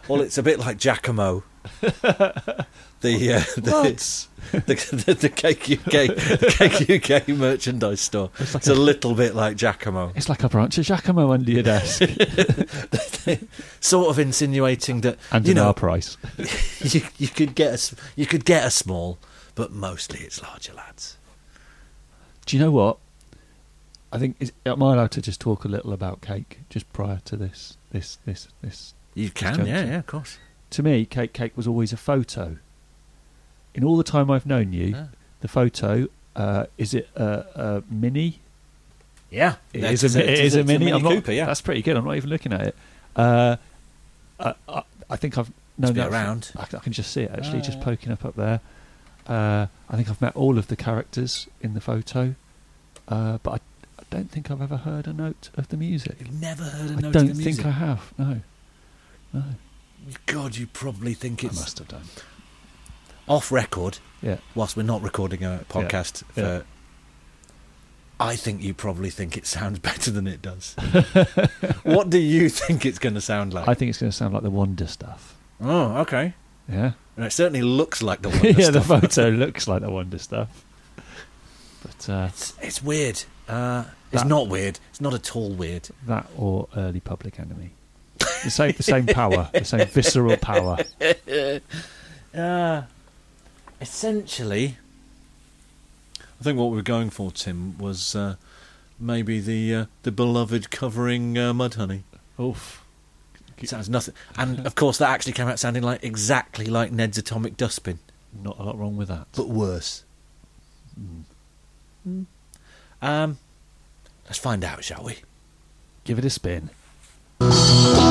Well, it's a bit like Giacomo. the, uh, the, the the the Cake U K Cake U K merchandise store. It's, like it's a, a little bit like Giacomo. It's like a branch of Giacomo under your desk, sort of insinuating that and you an know our price. You, you could get a you could get a small, but mostly it's larger lads. Do you know what? I think is, am I allowed to just talk a little about Cake just prior to this this this this. You can, yeah, yeah, of course. To me, Cake Cake was always a photo. In all the time I've known you, yeah. the photo, uh, is it a, a mini? Yeah. It is a, it is a, a mini. Mini I'm not, Cooper, yeah. That's pretty good. I'm not even looking at it. Uh, I, I, I think I've known that. Around. I, I can just see it, actually, oh, just yeah. poking up up there. Uh, I think I've met all of the characters in the photo, uh, but I, I don't think I've ever heard a note of the music. You've never heard a note of the music? I don't think I have, no. No. God, you probably think it's... I must have done. Off record, yeah. whilst we're not recording a podcast, yeah. Yeah. For, I think you probably think it sounds better than it does. What do you think it's going to sound like? I think it's going to sound like the Wonder stuff. Oh, okay. Yeah. And it certainly looks like the Wonder yeah, stuff. Yeah, the photo looks like the Wonder stuff. But uh, it's, it's weird. Uh, that, it's not weird. It's not at all weird. That or early Public Enemy. The same, the same power, the same visceral power. Uh, essentially, I think what we were going for, Tim, was uh, maybe the uh, the beloved covering uh, Mudhoney. Oof, sounds nothing. And of course, that actually came out sounding like exactly like Ned's Atomic Dustbin. Not a lot wrong with that, but worse. Mm. Mm. Um, let's find out, shall we? Give it a spin. All right.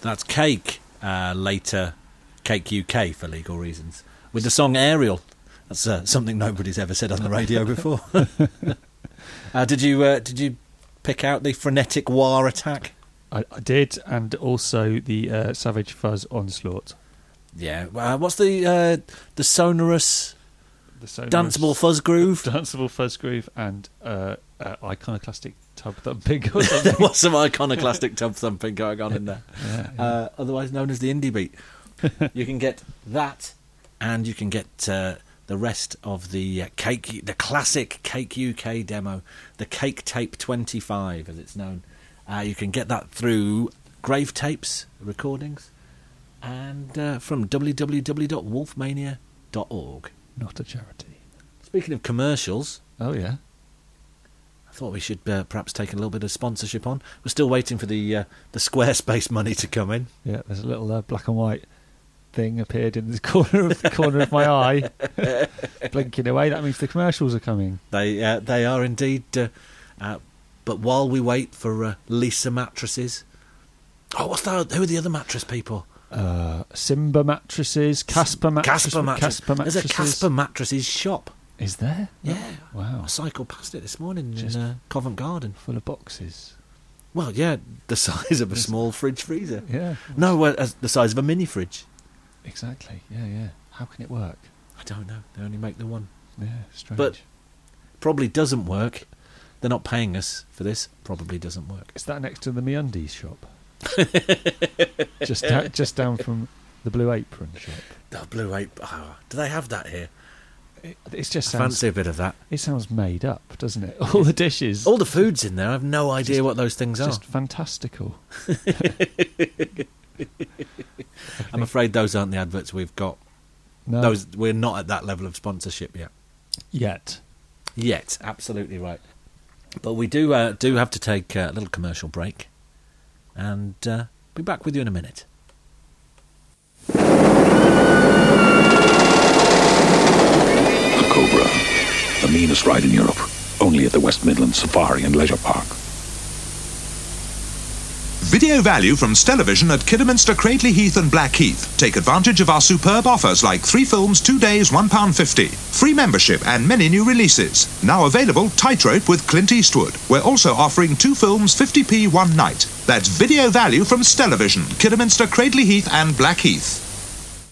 That's Cake, uh, later Cake U K for legal reasons, with the song Aerial. That's uh, something nobody's ever said on the radio before. uh, did you uh, did you pick out the Frenetic War attack? I, I did, and also the uh, Savage Fuzz Onslaught. Yeah, uh, what's the uh, the sonorous, the sonorous danceable fuzz groove? Danceable fuzz groove and uh, uh, iconoclastic tub thumping. There was some iconoclastic tub thumping going on in there. Yeah, yeah. Uh, otherwise known as the indie beat. You can get that, and you can get uh, the rest of the uh, Cake, the classic Cake U K demo, the Cake Tape twenty-five, as it's known. Uh, you can get that through Grave Tapes Recordings and uh, from w w w dot wolfmania dot org. Not a charity. Speaking of commercials... Oh, yeah. I thought we should uh, perhaps take a little bit of sponsorship on. We're still waiting for the uh, the Squarespace money to come in. Yeah, there's a little uh, black and white thing appeared in the corner of the corner of my eye, blinking away. That means the commercials are coming. They, uh, they are indeed... Uh, uh, But while we wait for uh, Lisa Mattresses... Oh, what's that? Who are the other mattress people? Uh, Simba Mattresses, Casper Mattresses. Casper Mattresses. Casper mattresses. There's a Casper Mattresses shop. Is there? Yeah. Oh, wow. I cycled past it this morning Just in uh, Covent Garden. Full of boxes. Well, yeah, the size of a small fridge freezer. Yeah. No, uh, the size of a mini fridge. Exactly, yeah, yeah. How can it work? I don't know. They only make the one. Yeah, strange. But probably doesn't work. They're not paying us for this. Probably doesn't work. Is that next to the MeUndies shop? just, da- just down from the Blue Apron shop. The Blue Apron. Oh, do they have that here? It, it's just sounds, fancy a bit of that. It sounds made up, doesn't it? All the dishes. All the food's in there. I have no idea just, what those things are. Just fantastical. I'm afraid those aren't the adverts we've got. No. Those, we're not at that level of sponsorship yet. Yet. Yet. Absolutely right. But we do uh, do have to take a little commercial break and uh, be back with you in a minute. The Cobra, the meanest ride in Europe, only at the West Midlands Safari and Leisure Park. Video value from Stellavision at Kidderminster, Cradley Heath and Blackheath. Take advantage of our superb offers like three films, two days, one pound fifty. Free membership and many new releases. Now available, Tightrope with Clint Eastwood. We're also offering two films, fifty p one night. That's video value from Stellavision, Kidderminster, Cradley Heath and Blackheath.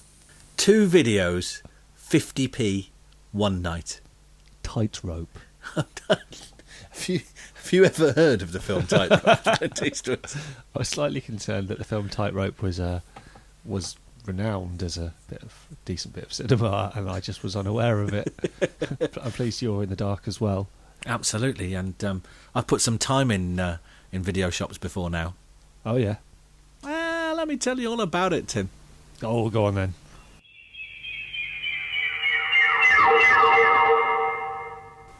Two videos, fifty p one night. Tightrope. Have you, have you ever heard of the film Tightrope? I was slightly concerned that the film Tightrope was uh, was renowned as a bit of a decent bit of cinema, and I just was unaware of it. I'm pleased you're in the dark as well. Absolutely, and um, I've put some time in uh, in video shops before now. Oh yeah. Well, let me tell you all about it, Tim. Oh, go on then.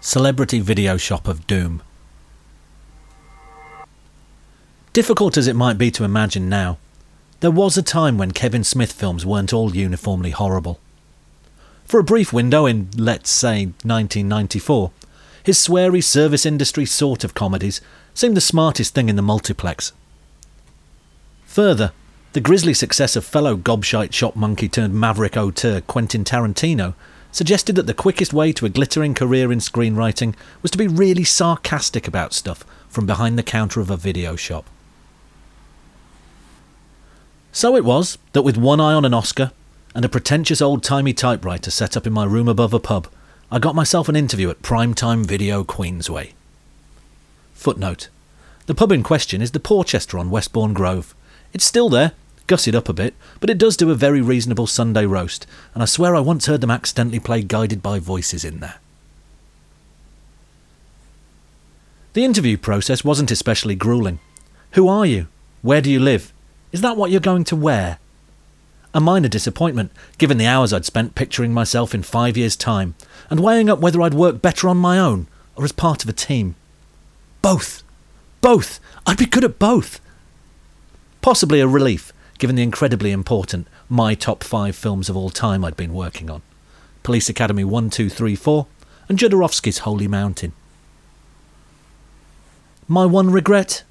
Celebrity Video Shop of Doom. Difficult as it might be to imagine now, there was a time when Kevin Smith films weren't all uniformly horrible. For a brief window in, let's say, nineteen ninety-four, his sweary service industry sort of comedies seemed the smartest thing in the multiplex. Further, the grisly success of fellow gobshite shop monkey turned maverick auteur Quentin Tarantino suggested that the quickest way to a glittering career in screenwriting was to be really sarcastic about stuff from behind the counter of a video shop. So it was that with one eye on an Oscar and a pretentious old-timey typewriter set up in my room above a pub, I got myself an interview at Primetime Video Queensway. Footnote. The pub in question is the Porchester on Westbourne Grove. It's still there, gussied up a bit, but it does do a very reasonable Sunday roast, and I swear I once heard them accidentally play Guided by Voices in there. The interview process wasn't especially gruelling. Who are you? Where do you live? Is that what you're going to wear? A minor disappointment, given the hours I'd spent picturing myself in five years' time, and weighing up whether I'd work better on my own or as part of a team. Both! Both! I'd be good at both! Possibly a relief, given the incredibly important my top five films of all time I'd been working on. Police Academy one, two, three, four and Jodorowsky's Holy Mountain. My one regret?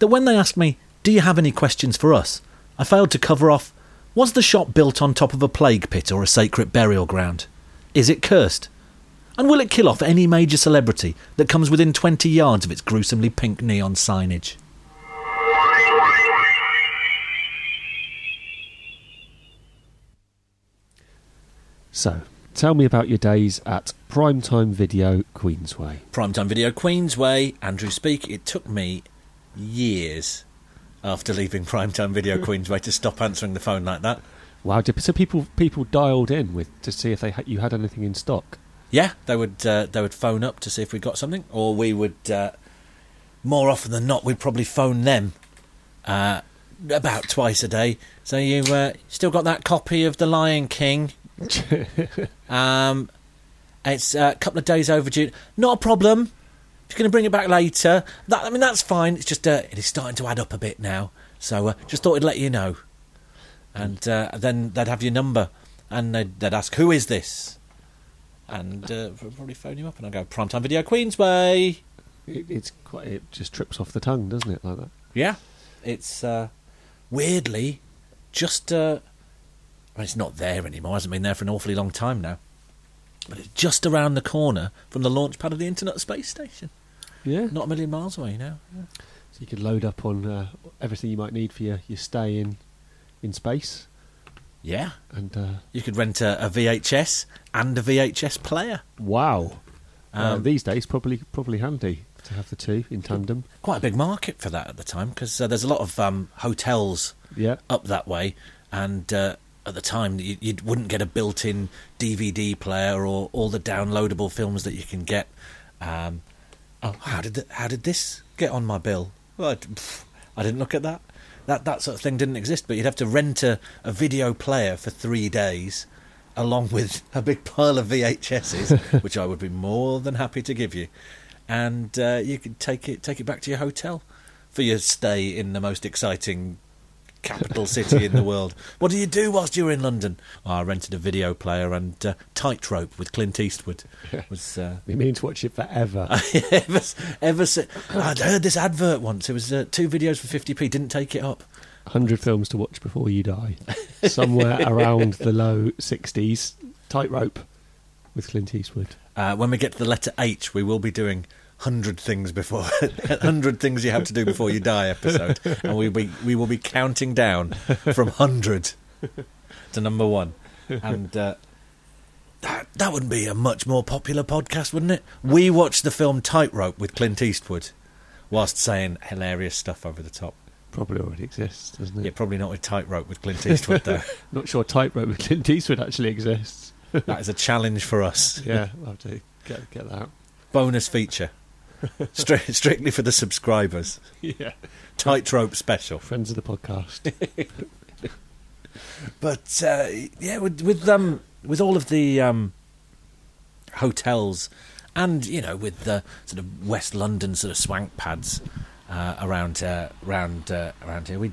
That when they asked me, do you have any questions for us? I failed to cover off, was the shop built on top of a plague pit or a sacred burial ground? Is it cursed? And will it kill off any major celebrity that comes within twenty yards of its gruesomely pink neon signage? So, tell me about your days at Primetime Video Queensway. Primetime Video Queensway, Andrew speak. It took me years after leaving Primetime Video Queensway to stop answering the phone like that. Wow, so people people dialed in with to see if they ha- you had anything in stock? Yeah, they would uh, they would phone up to see if we got something, or we would, uh, more often than not, we'd probably phone them uh, about twice a day. So you uh, still got that copy of The Lion King? um, it's uh, a couple of days overdue. Not a problem. Just going to bring it back later. That, I mean, that's fine. It's just uh, it is starting to add up a bit now. So uh, just thought I'd let you know. And uh, then they'd have your number, and they'd, they'd ask, "Who is this?" And uh, probably phone you up, and I go, "Primetime Video Queensway." It, it's quite. It just trips off the tongue, doesn't it? Like that. Yeah, it's uh, weirdly just. Uh, well, it's not there anymore. It hasn't been there for an awfully long time now. But it's just around the corner from the launch pad of the Internet Space Station. Yeah, not a million miles away now. Yeah. So you could load up on uh, everything you might need for your your stay in in space. Yeah, and uh, you could rent a, a V H S and a V H S player. Wow! Um, uh, these days, probably probably handy to have the two in tandem. Quite a big market for that at the time, because uh, there's a lot of um, hotels yeah. up that way, and uh, at the time you, you wouldn't get a built-in D V D player or all the downloadable films that you can get. Um, oh, how did the, how did this get on my bill? Well, I, pff, I didn't look at that. That that sort of thing didn't exist, but you'd have to rent a, a video player for three days along with a big pile of V H Ses, which I would be more than happy to give you. And uh, you could take it take it back to your hotel for your stay in the most exciting capital city in the world. What do you do whilst you're in London? Oh, I rented a video player, and uh, Tightrope with Clint Eastwood was. Uh, you mean to watch it forever? ever, ever si- I'd heard this advert once. It was uh, two videos for fifty p. Didn't take it up. one hundred films to watch before you die. Somewhere around the low sixties. Tightrope with Clint Eastwood. Uh, when we get to the letter H, we will be doing Hundred things before, hundred things you have to do before you die episode, and we we we will be counting down from hundred to number one, and uh, that that would be a much more popular podcast, wouldn't it? We watched the film Tightrope with Clint Eastwood, whilst saying hilarious stuff over the top. Probably already exists, doesn't it? Yeah, probably not with Tightrope with Clint Eastwood though. Not sure Tightrope with Clint Eastwood actually exists. That is a challenge for us. Yeah, I'll have to get get that out. Bonus feature. Stri- strictly for the subscribers. Yeah. Tightrope special. Friends of the podcast. But uh, yeah, with with um with all of the um hotels, and you know, with the sort of West London sort of swank pads uh, around uh, around uh, around here, we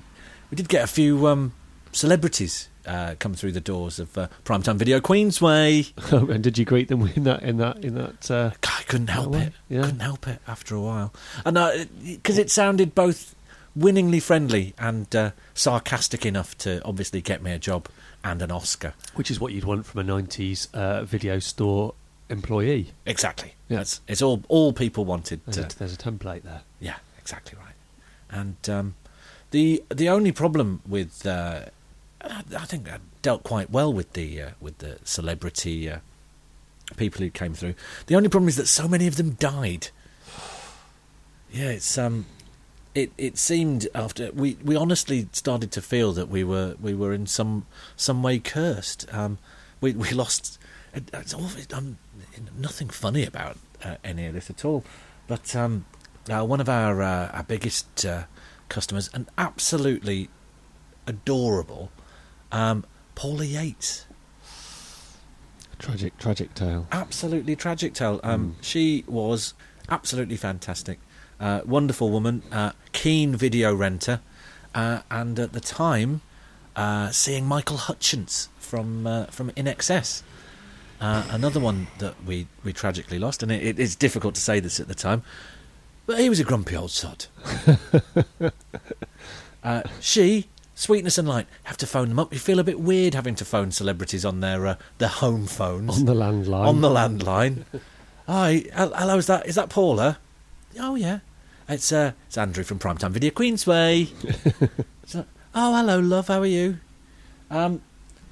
we did get a few um celebrities uh, come through the doors of uh, Primetime Video Queensway. And did you greet them in that in that in that? Uh... I couldn't help it. Yeah. Couldn't help it after a while, and because uh, it sounded both winningly friendly and uh, sarcastic enough to obviously get me a job and an Oscar, which is what you'd want from a nineties uh, video store employee. Exactly. Yeah. It's, it's all all people wanted. There's, to, a, there's a template there. Yeah, exactly right. And um, the the only problem with uh, I think I dealt quite well with the uh, with the celebrity uh, people who came through. The only problem is that so many of them died. Yeah, it's um, it it seemed after we, we honestly started to feel that we were we were in some some way cursed. Um, we we lost. It's all. I'm nothing funny about uh, any of this at all. But um, uh, one of our uh, our biggest uh, customers, and absolutely adorable. Um, Paula Yates. Tragic, tragic tale. Absolutely tragic tale. Um, mm. She was absolutely fantastic. Uh, wonderful woman, uh, keen video renter, uh, and at the time, uh, seeing Michael Hutchence from uh, from I N X S. Uh, another one that we, we tragically lost, and it, it, it's difficult to say this at the time, but he was a grumpy old sod. uh, she... Sweetness and Light have to phone them up. You feel a bit weird having to phone celebrities on their uh, their home phones. On the landline. On the landline. Hi, hello, is that is that Paula? Oh, yeah. It's uh, it's Andrew from Primetime Video Queensway. So, oh, hello, love, how are you? Um,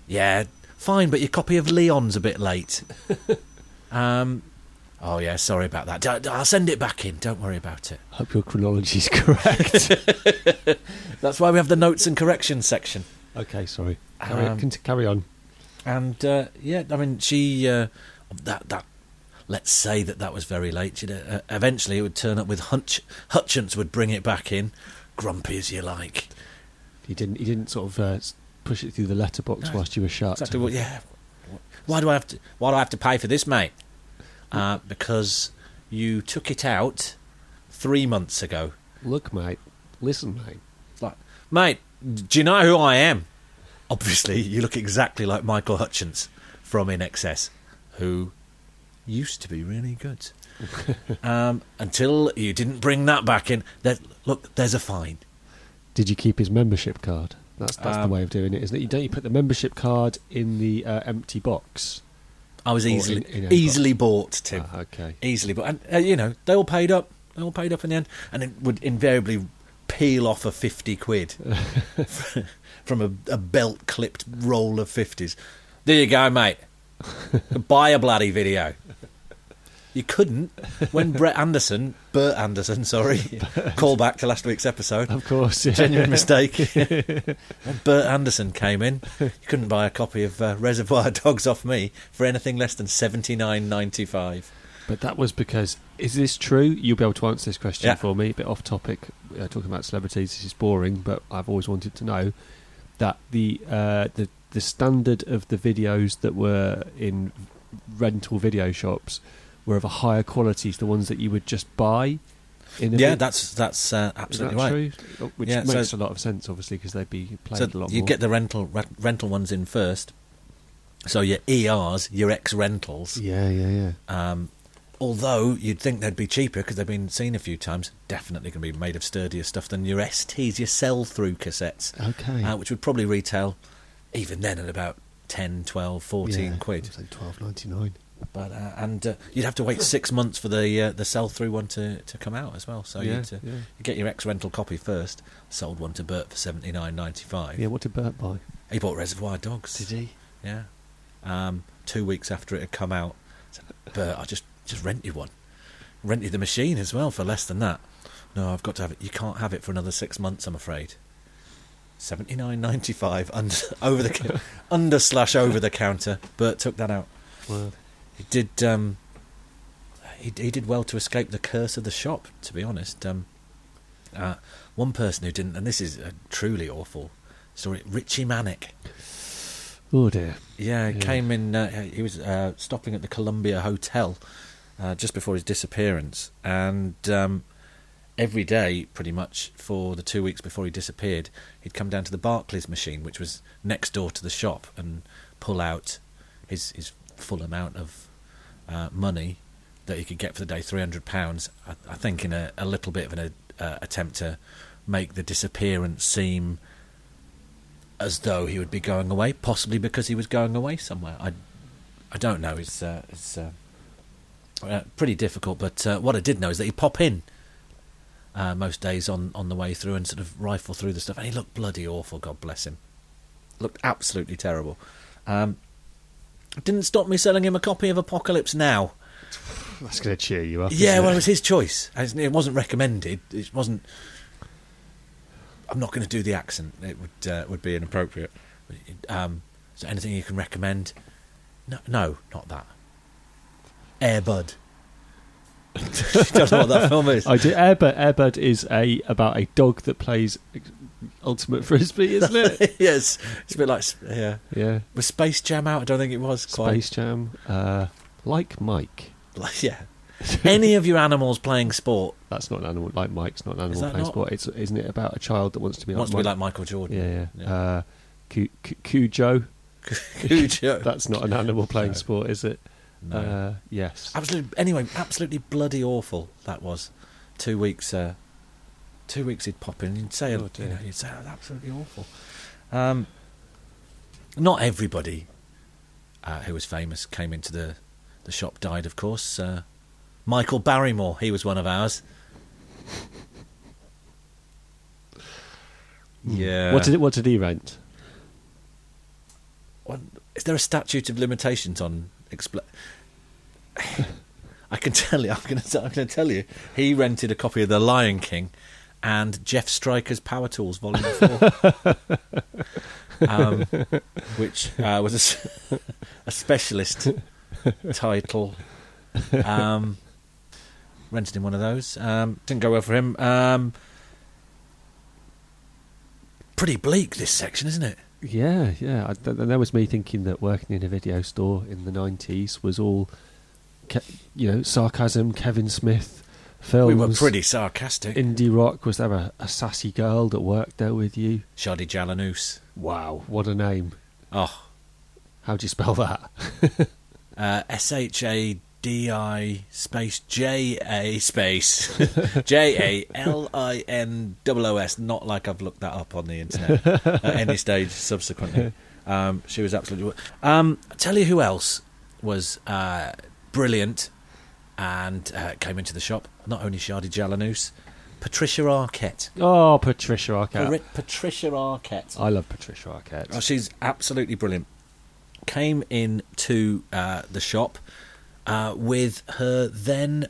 yeah, fine, but your copy of Leon's a bit late. um, oh, yeah, sorry about that. I'll send it back in, don't worry about it. I hope your chronology's correct. That's why we have the notes and corrections section. Okay, sorry. Carry, um, carry on. And, uh, yeah, I mean, she... Uh, that that... Let's say that that was very late. Uh, eventually, it would turn up with Hunch. Hutchence would bring it back in, grumpy as you like. He didn't. He didn't sort of uh, push it through the letterbox no, whilst you were shut. Exactly. Well, yeah. Why do I have to? Why do I have to pay for this, mate? Uh, because you took it out three months ago. Look, mate. Listen, mate. Like, mate, do you know who I am? Obviously, you look exactly like Michael Hutchence from I N X S, who. Used to be really good. um, until you didn't bring that back in. There, look, there's a fine. Did you keep his membership card? That's that's um, the way of doing it, isn't it? You don't you put the membership card in the uh, empty box? I was easily in, in easily box. bought, Tim. Ah, okay, easily bought, and uh, you know they all paid up. They all paid up in the end, and it would invariably peel off a fifty quid from a, a belt clipped roll of fifties. There you go, mate. Buy a bloody video. You couldn't when Brett Anderson, Bert Anderson, sorry, call back to last week's episode. Of course, yeah. Genuine mistake. When Bert Anderson came in, you couldn't buy a copy of uh, Reservoir Dogs off me for anything less than seventy-nine ninety-five. But that was because, is this true? You'll be able to answer this question yeah. for me. A bit off topic, uh, talking about celebrities. This is boring, but I've always wanted to know that the uh, the the standard of the videos that were in rental video shops were of a higher quality to the ones that you would just buy. In yeah, video. that's that's uh, absolutely that right. True? Which yeah, makes so, a lot of sense, obviously, because they'd be played so a lot. You get the rental re- rental ones in first, so your E Rs, your ex rentals. Yeah, yeah, yeah. Um, although you'd think they'd be cheaper because they've been seen a few times. Definitely going to be made of sturdier stuff than your S Ts, your sell through cassettes. Okay, uh, which would probably retail. Even then, at about ten, twelve, fourteen yeah, quid. It was like twelve ninety-nine. But uh, and uh, you'd have to wait six months for the uh, the sell through one to, to come out as well. So yeah, you'd, uh, yeah. you'd get your ex rental copy first. Sold one to Bert for seventy-nine ninety-five. Yeah, what did Bert buy? He bought Reservoir Dogs. Did he? Yeah. Um, two weeks after it had come out, I said, Bert, I just just rent you one. Rent you the machine as well for less than that. No, I've got to have it. You can't have it for another six months, I'm afraid. seventy-nine ninety-five under over the under slash over the counter. Bert took that out. Wow. He did. Um, he he did well to escape the curse of the shop. To be honest, um, uh, one person who didn't, and this is a truly awful story. Richie Manick. Oh dear. Yeah, yeah. Came in. Uh, he was uh, stopping at the Columbia Hotel uh, just before his disappearance, and. Um, Every day, pretty much, for the two weeks before he disappeared, he'd come down to the Barclays machine, which was next door to the shop, and pull out his his full amount of uh, money that he could get for the day, three hundred pounds, I, I think in a, a little bit of an uh, attempt to make the disappearance seem as though he would be going away, possibly because he was going away somewhere. I, I don't know. It's, uh, it's uh, uh, pretty difficult, but uh, what I did know is that he'd pop in. Uh, most days on, on the way through and sort of rifle through the stuff. And he looked bloody awful, God bless him. Looked absolutely terrible. Um, didn't stop me selling him a copy of Apocalypse Now. That's going to cheer you up. Yeah, well, it? it was his choice. It wasn't recommended. It wasn't... I'm not going to do the accent. It would uh, would be inappropriate. Um, is there anything you can recommend? No, no, not that. Airbud. Don't know what that film is. I do. Airbud, Airbud is a about a dog that plays ultimate frisbee, isn't it? Yes, it's a bit like yeah, yeah. Was Space Jam out? I don't think it was. Quite. Space Jam, uh, like Mike. Like, yeah. Any of your animals playing sport? That's not an animal. Like Mike's not an animal playing not? sport. It's isn't it about a child that wants to be wants like to Mike? be like Michael Jordan? Yeah, yeah. yeah. Uh, Cu- Cu- Cujo. Cujo. That's not an animal playing no. sport, is it? No. Uh, yes. Absolutely. Anyway, absolutely bloody awful that was. Two weeks, uh, two weeks he'd pop in and he'd say, oh, you know, he'd say, oh, absolutely awful. Um, not everybody uh, who was famous came into the, the shop, died, of course. Uh, Michael Barrymore, he was one of ours. Yeah. What did it, what did he rent? What, is there a statute of limitations on expl- I can tell you. I'm going to. I'm going to tell you. He rented a copy of The Lion King, and Jeff Stryker's Power Tools Volume Four, um, which uh, was a, a specialist title. Um, rented him one of those. Um, didn't go well for him. Um, Pretty bleak, this section, isn't it? Yeah, yeah. I, th- that was me thinking that working in a video store in the nineties was all, ke- you know, sarcasm, Kevin Smith films. We were pretty sarcastic. Indie rock. Was there a, a sassy girl that worked there with you? Shadi Jalanous. Wow, what a name. Oh. How do you spell that? uh, S H A D I space J A space J A L I N O O S, not like I've looked that up on the internet at any stage subsequently. Um, she was absolutely... Um, I'll tell you who else was uh, brilliant and uh, came into the shop, not only Shadi Jalanous, Patricia Arquette. Oh, Patricia Arquette. Pat- Patricia Arquette. I love Patricia Arquette. Oh, she's absolutely brilliant. Came in to uh, the shop Uh, with her then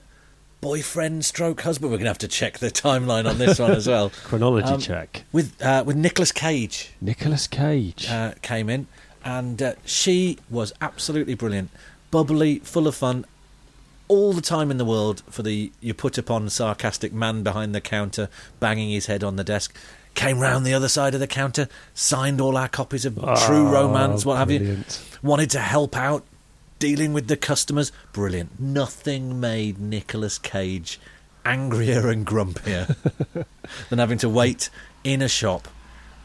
boyfriend stroke husband. We're going to have to check the timeline on this one as well. Chronology um, check. With uh, with Nicolas Cage. Nicolas Cage. Uh, came in, and uh, she was absolutely brilliant. Bubbly, full of fun, all the time in the world for the you put upon sarcastic man behind the counter, banging his head on the desk. Came round the other side of the counter, signed all our copies of oh, True Romance, what brilliant. Have you. Wanted to help out. Dealing with the customers, brilliant. Nothing made Nicolas Cage angrier and grumpier than having to wait in a shop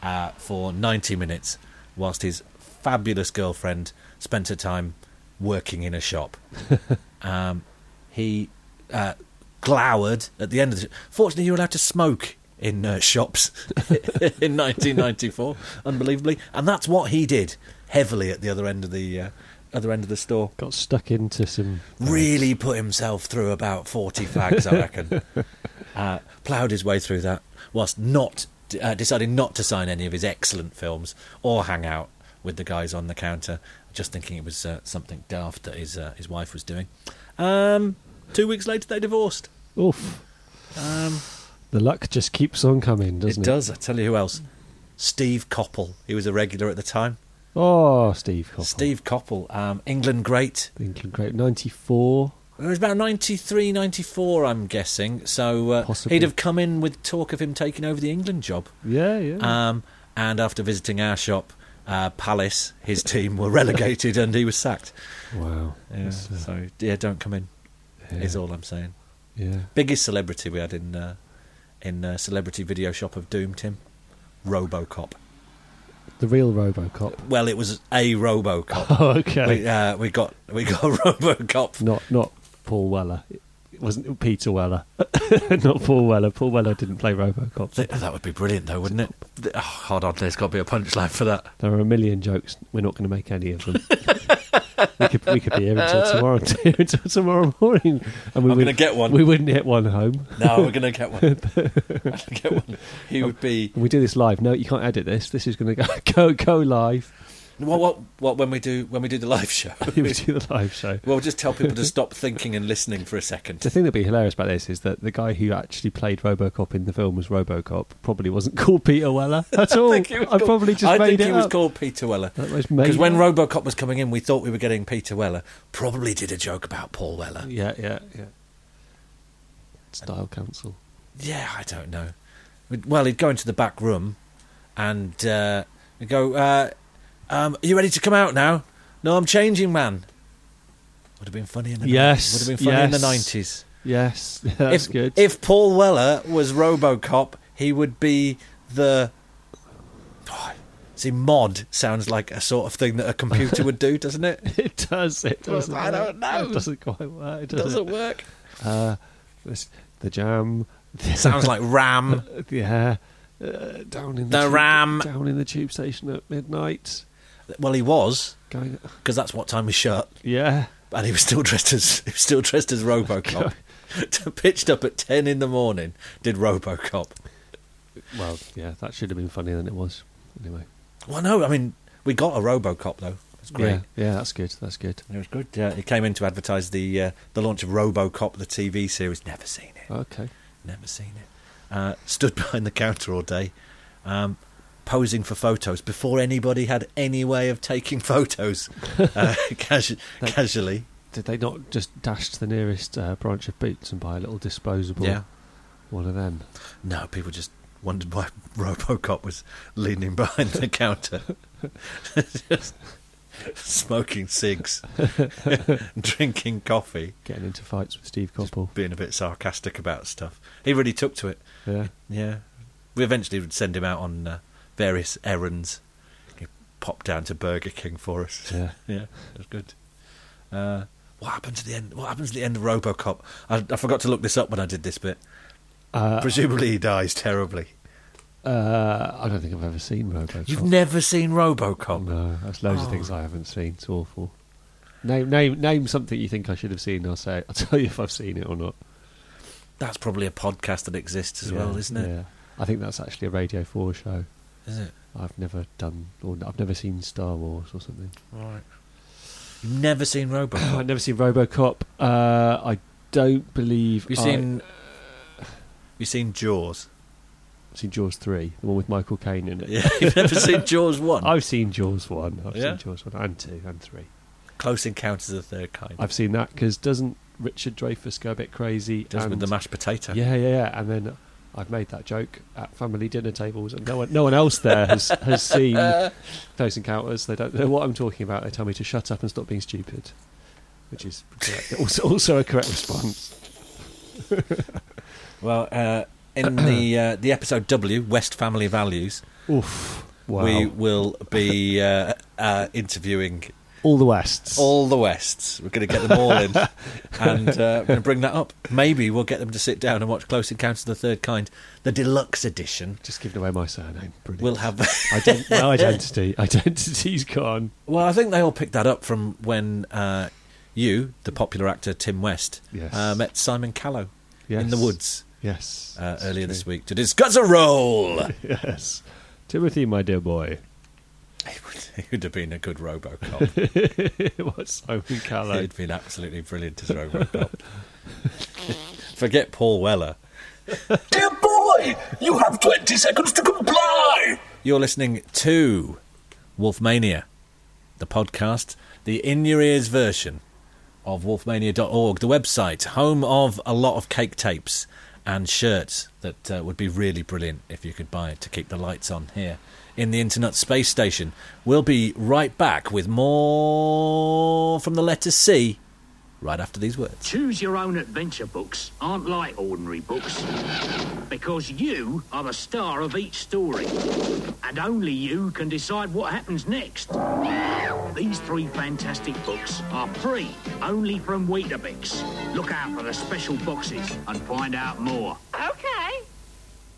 uh, for ninety minutes whilst his fabulous girlfriend spent her time working in a shop. um, he uh, glowered at the end of the... Fortunately, you were allowed to smoke in uh, shops in nineteen ninety-four, unbelievably. And that's what he did, heavily at the other end of the... Uh, other end of the store. Got stuck into some... Bags. Really put himself through about forty flags, I reckon. uh, ploughed his way through that, whilst not uh, deciding not to sign any of his excellent films or hang out with the guys on the counter, just thinking it was uh, something daft that his uh, his wife was doing. Um, two weeks later, they divorced. Oof. Um, the luck just keeps on coming, doesn't it? It does. I tell you who else. Steve Coppell. He was a regular at the time. Oh, Steve Coppell. Steve Coppell, um, England great. England great, ninety-four. It was about ninety-three, ninety-four, I'm guessing. So uh, he'd have come in with talk of him taking over the England job. Yeah, yeah. Um, and after visiting our shop, uh, Palace, his team were relegated and he was sacked. Wow. Yeah, uh, so, yeah, don't come in, yeah. is all I'm saying. Yeah. Biggest celebrity we had in, uh, in uh, Celebrity Video Shop of Doom, Tim, RoboCop. The real RoboCop. Well, it was a RoboCop. Oh, okay. We, uh, we got we got RoboCop. Not not Paul Weller. It wasn't Peter Weller. Not Paul Weller. Paul Weller didn't play RoboCop. That would be brilliant, though, wouldn't it? Oh, hold on, there's got to be a punchline for that. There are a million jokes. We're not going to make any of them. we could we could be here until tomorrow until tomorrow morning. And we I'm going to get one. We wouldn't hit one home. No, we're going to get one. We're going to get one. He would be. We do this live. No, you can't edit this. This is going to go go, go live. What, what what when we do when we do the live show? we do the live show. Well, just tell people to stop thinking and listening for a second. The thing that'd be hilarious about this is that the guy who actually played RoboCop in the film was RoboCop. Probably wasn't called Peter Weller at all. I, I called, probably just I made think it he up. was called Peter Weller because when RoboCop was coming in, we thought we were getting Peter Weller. Probably did a joke about Paul Weller. Yeah, yeah, yeah. Style and, council. Yeah, I don't know. Well, he'd go into the back room, and uh, he'd go. Uh, Um, are you ready to come out now? No, I'm changing, man. Would have been funny in the yes, nineties. Would have been funny yes, in the nineties. Yes, that's if, good. If Paul Weller was RoboCop, he would be the... Oh, see, mod sounds like a sort of thing that a computer would do, doesn't it? It does. It doesn't. I don't know. It doesn't quite work. Does it doesn't it? work. Uh, this, the Jam, Sounds like Ram. Yeah. Uh, down in the, the tube, Ram. Down in the tube station at midnight. Well, he was, because that's what time we shut. Yeah. And he was still dressed as he was still dressed as RoboCop. Pitched up at ten in the morning, did RoboCop. Well, yeah, that should have been funnier than it was. Anyway. Well, no, I mean, we got a RoboCop, though. That's great. Yeah, yeah, that's good, that's good. It was good. Yeah, it came in to advertise the uh, the launch of RoboCop, the T V series. Never seen it. Okay. Never seen it. Uh, stood behind the counter all day, um, posing for photos before anybody had any way of taking photos uh, casu- they, casually. Did they not just dash to the nearest uh, branch of Boots and buy a little disposable yeah. one of them? No, people just wondered why RoboCop was leaning behind the counter, just smoking cigs, drinking coffee, getting into fights with Steve Coppell, being a bit sarcastic about stuff. He really took to it. Yeah, yeah. We eventually would send him out on uh, various errands. He'd pop down to Burger King for us. Yeah, yeah. It was good. Uh, what happened to the end? What happens at the end of RoboCop? I, I forgot to look this up when I did this bit. Uh, Presumably he dies terribly. Uh, I don't think I've ever seen RoboCop. You've never seen RoboCop? No, that's loads oh. of things I haven't seen. It's awful. Name, name, name something you think I should have seen. I'll say. I'll tell you if I've seen it or not. That's probably a podcast that exists as yeah, well, isn't it? Yeah, I think that's actually a Radio four show. Is it? I've never done. Or I've never seen Star Wars or something. All right. You've never seen RoboCop? I've never seen RoboCop. Uh, I don't believe. You've I, seen. You've seen Jaws? I've seen Jaws three, the one with Michael Caine in it. Yeah, you've never seen Jaws one? I've seen Jaws one. I've yeah. seen Jaws one and two and three. Close Encounters of the Third Kind. I've seen that, because doesn't Richard Dreyfuss go a bit crazy? Does and, with the mashed potato. Yeah, yeah, yeah. And then I've made that joke at family dinner tables, and no one, no one else there has, has seen Close Encounters. They don't know what I'm talking about. They tell me to shut up and stop being stupid, which is correct. also, also a correct response. Well, uh, in the uh, the episode W, West Family Values, oof, wow. we will be uh, uh, interviewing... All the Wests. All the Wests. We're going to get them all in, and uh, we're going to bring that up. Maybe we'll get them to sit down and watch Close Encounters of the Third Kind, the deluxe edition. Just giving away my surname. Brilliant. We'll have... Ident- my identity. Identity's gone. Well, I think they all picked that up from when uh, you, the popular actor Tim West, yes. uh, met Simon Callow yes. in the woods. Yes. Uh, earlier true. this week to discuss a role. Yes. Timothy, my dear boy. He would, he would have been a good RoboCop. What, Simon Callow? He'd been absolutely brilliant as RoboCop. Forget Paul Weller. Dear boy, you have twenty seconds to comply. You're listening to Wolfmania, the podcast, the In Your Ears version of wolfmania dot org, the website, home of a lot of cake tapes and shirts that uh, would be really brilliant if you could buy it to keep the lights on here in the internet space station. We'll be right back with more from the letter C right after these words. Choose your own adventure books aren't like ordinary books, because you are the star of each story, and only you can decide what happens next. These three fantastic books are free only from Weetabix. Look out for the special boxes and find out more. Okay.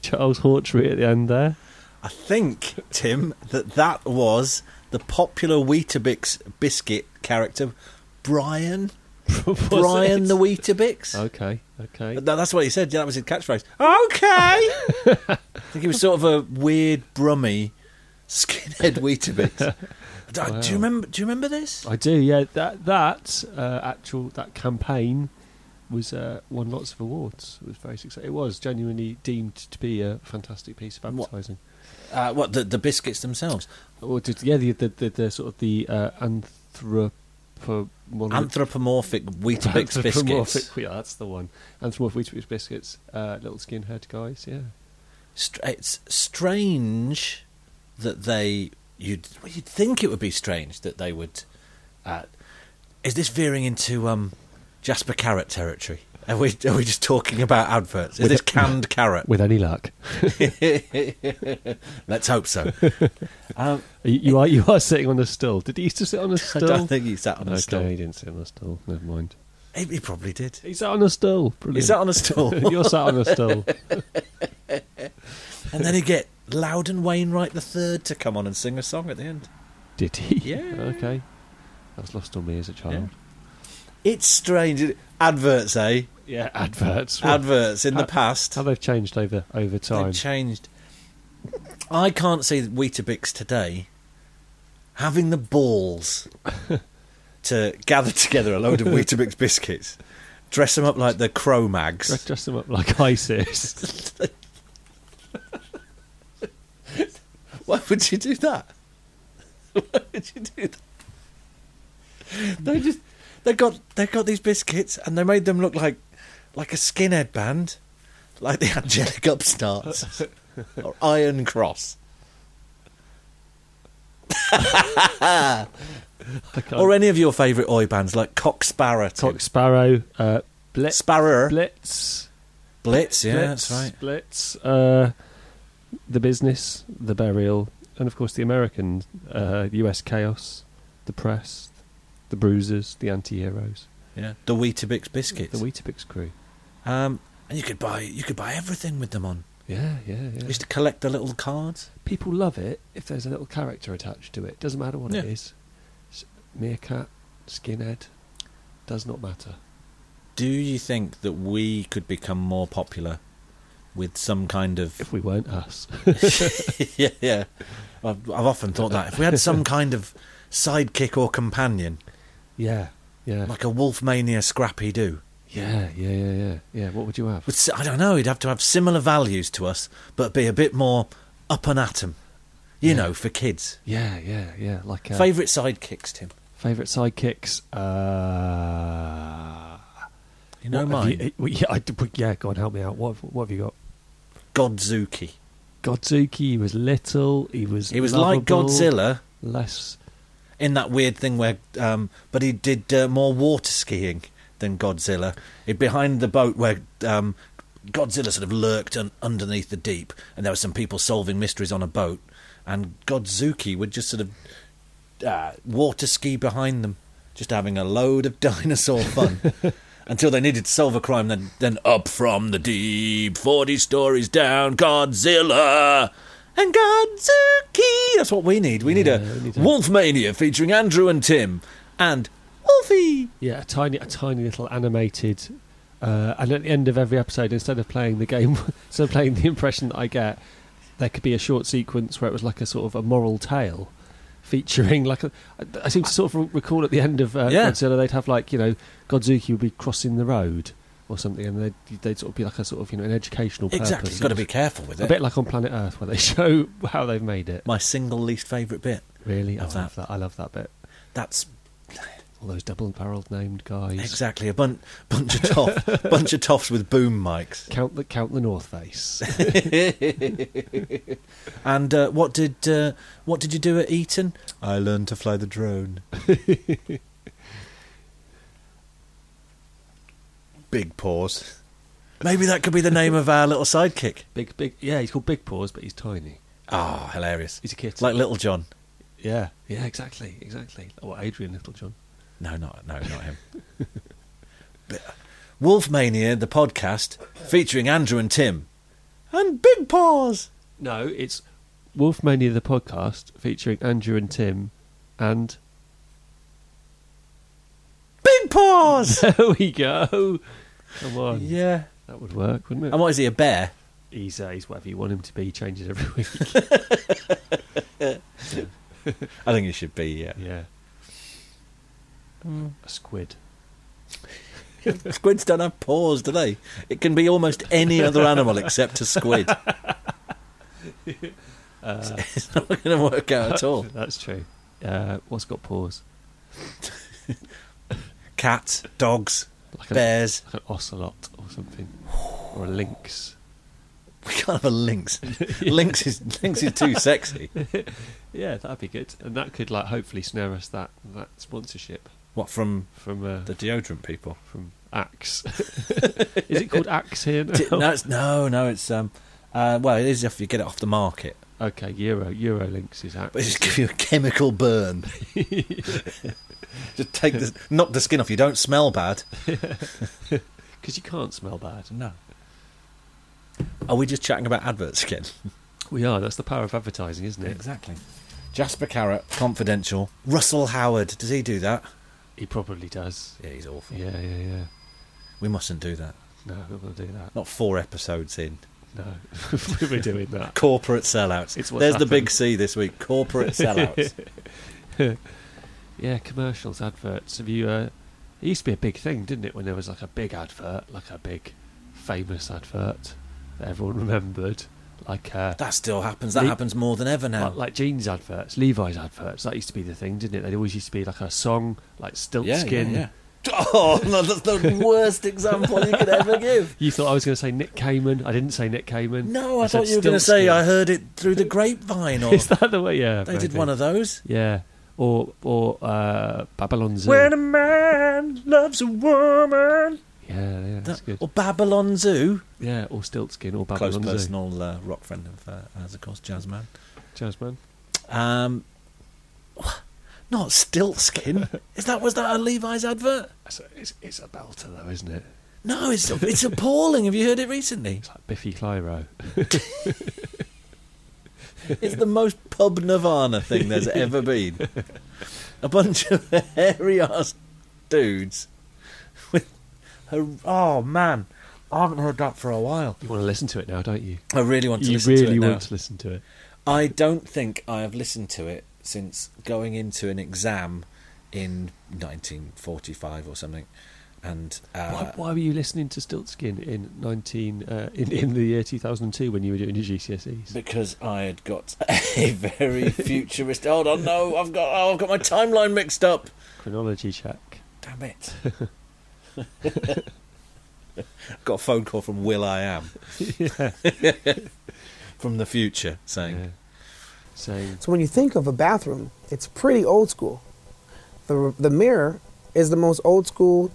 Charles Hawtrey at the end there. I think, Tim, that that was the popular Weetabix biscuit character, Brian... Brian it? the Weetabix. Okay, okay. But that's what he said. Yeah, that was his catchphrase. Okay. I think he was sort of a weird, brummy, skinhead Weetabix. Wow. Do you remember? Do you remember this? I do. Yeah, that that uh, actual that campaign was uh, won lots of awards. It was very successful. It was genuinely deemed to be a fantastic piece of advertising. What, uh, what the the biscuits themselves? Or did, yeah, the the, the the sort of the uh, anthrop. Anthropomorphic Weetabix Anthropomorphic, biscuits. Yeah, that's the one. Anthropomorphic Weetabix biscuits. Uh, little skinhead guys. Yeah. Str- it's strange that they. You'd well, you'd think it would be strange that they would. Uh, is this veering into um, Jasper Carrot territory? Are we are we just talking about adverts? Is with this canned a, carrot? With any luck, let's hope so. Um, you, you are you are sitting on a stool. Did he used to sit on a stool? I don't think he sat on okay, a stool. He didn't sit on a stool. Never mind. He probably did. He sat on a stool. Brilliant. He sat on a stool. You're sat on a stool. And then he'd get Loudon Wainwright the Third to come on and sing a song at the end. Did he? Yeah. Okay. That was lost on me as a child. Yeah. It's strange. Adverts, eh? Yeah, adverts. Well, adverts in how, the past. How they've changed over, over time. They've changed. I can't see Weetabix today having the balls to gather together a load of Weetabix biscuits, dress them up like the Cro-Mags. Dress them up like ISIS. Why would you do that? Why would you do that? They just they got they got these biscuits and they made them look like like a skinhead band, like the Angelic Upstarts or Iron Cross. Or any of your favourite oi bands like Cock Sparrow. Cock Sparrow, uh, Blitz, Sparrow, Blitz, Blitz, yeah, Blitz, that's right. Blitz, uh, The Business, The Burial, and of course the American uh, U S Chaos, Depressed, The Bruisers, The Anti-Heroes, yeah, the Weetabix biscuits, the Weetabix crew, um, and you could buy you could buy everything with them on. Yeah, yeah, yeah. I used to collect the little cards. People love it if there's a little character attached to it. Doesn't matter what yeah. it is. Meerkat, skinhead, does not matter. Do you think that we could become more popular with some kind of... If we weren't us. yeah, yeah. I've, I've often thought that. If we had some kind of sidekick or companion. Yeah, yeah. Like a Wolfmania Scrappy-Doo. Yeah, yeah, yeah, yeah. Yeah, what would you have? I don't know. He'd have to have similar values to us, but be a bit more up and at 'em. You yeah. know, for kids. Yeah, yeah, yeah. Like uh, favourite sidekicks, Tim. Favourite sidekicks. Uh, you know mine. You, well, yeah, I, yeah, God help me out. What, what have you got? Godzuki. Godzuki. He was little. He was. He was lovable, like Godzilla, less in that weird thing where, um, but he did uh, more water skiing than Godzilla. It behind the boat where um, Godzilla sort of lurked un- underneath the deep, and there were some people solving mysteries on a boat, and Godzuki would just sort of uh, water ski behind them, just having a load of dinosaur fun until they needed to solve a crime. Then, then up from the deep, forty stories down, Godzilla and Godzuki. That's what we need. We yeah, need a we need Wolfmania featuring Andrew and Tim and Wolfie. Yeah, a tiny, a tiny little animated, uh, and at the end of every episode, instead of playing the game, instead of playing the impression that I get, there could be a short sequence where it was like a sort of a moral tale, featuring like a, I seem to sort of recall at the end of uh, yeah. Godzilla, they'd have like, you know, Godzuki would be crossing the road or something, and they'd, they'd sort of be like a sort of, you know, an educational purpose. Exactly, you've got to be careful with it. A bit like on Planet Earth where they show how they've made it. My single least favourite bit. Really, I that. love that. I love that bit. That's. All those double-barrelled named guys. Exactly, a bun- bunch of toff, bunch of toffs with boom mics. Count the count the North Face. And uh, what did uh, what did you do at Eton? I learned to fly the drone. Big Paws. Maybe that could be the name of our little sidekick. Big big. Yeah, he's called Big Paws, but he's tiny. Oh, hilarious! He's a kid, like Little John. Yeah, yeah, exactly, exactly. Or Adrian Little John. No, not no, not him. Wolfmania, the podcast, featuring Andrew and Tim, and Big Paws. No, it's Wolfmania, the podcast, featuring Andrew and Tim, and Big Paws. There we go. Come on, yeah, that would work, wouldn't it? And what is he, a bear? He's uh, he's whatever you want him to be. He changes every week. I think he should be, yeah, yeah. Mm. A squid. Squids don't have paws, do they? It can be almost any other animal except a squid. Uh, it's not going to work out at all. That's true. Uh, what's got paws? Cats, dogs, like bears, a, like an ocelot or something, or a lynx. We can't have a lynx. yeah. Lynx is lynx is too sexy. Yeah, that'd be good, and that could like hopefully snare us that that sponsorship. What from from uh, the deodorant people from Axe? Is it called Axe here? Now? No, it's, no, no. It's um, uh, well, it is if you get it off the market. Okay, Euro Eurolynx is Axe. But it's just give you a chemical burn. Just take the, knock the skin off you. Don't smell bad. Because you can't smell bad. No. Are we just chatting about adverts again? We are. That's the power of advertising, isn't it? Exactly. Jasper Carrot, Confidential. Russell Howard. Does he do that? He probably does. Yeah, he's awful. Yeah, yeah, yeah. We mustn't do that. No, we're not going to do that. Not four episodes in. No, we're doing that. Corporate sellouts. It's what's There's happened. The big C this week. Corporate sellouts. Yeah, commercials, adverts. Have you? Uh, it used to be a big thing, didn't it? When there was like a big advert, like a big famous advert that everyone remembered. Like uh, that still happens. That Le- happens more than ever now. Like, like jeans adverts, Levi's adverts. That used to be the thing, didn't it? There always used to be like a song, like Stiltskin. Yeah, yeah, yeah. Oh, no, that's the worst example you could ever give. You thought I was going to say Nick Cayman. I didn't say Nick Cayman. No, I, I thought you were going to say I heard it through the grapevine. Or, is that the way? Yeah. They maybe. Did one of those. Yeah. Or or uh, Babylon Zoo. When a man loves a woman. Yeah, yeah, that's that, good. Or Babylon Zoo. Yeah, or Stiltskin or Babylon Zoo. Close personal uh, rock friend of uh, ours, of course, Jazzman. Jazzman. Um... Not Stiltskin. Is that was that a Levi's advert? It's a, it's, it's a belter though, isn't it? No, it's it's appalling. Have you heard it recently? It's like Biffy Clyro. It's the most pub Nirvana thing there's ever been. A bunch of hairy ass dudes with her, oh man, I haven't heard that for a while. You want to listen to it now, don't you? I really want to you listen really to it. You really want now. to listen to it. I don't think I have listened to it since going into an exam in nineteen forty-five or something, and uh, why, why were you listening to Stiltskin in nineteen uh, in, in the year two thousand two when you were doing your G C S Es? Because I had got a very futuristic. Hold on, no, I've got oh, I've got my timeline mixed up. Chronology check. Damn it! I've got a phone call from Will I Am from the future saying. Yeah. So when you think of a bathroom, it's pretty old school. The the mirror is the most old school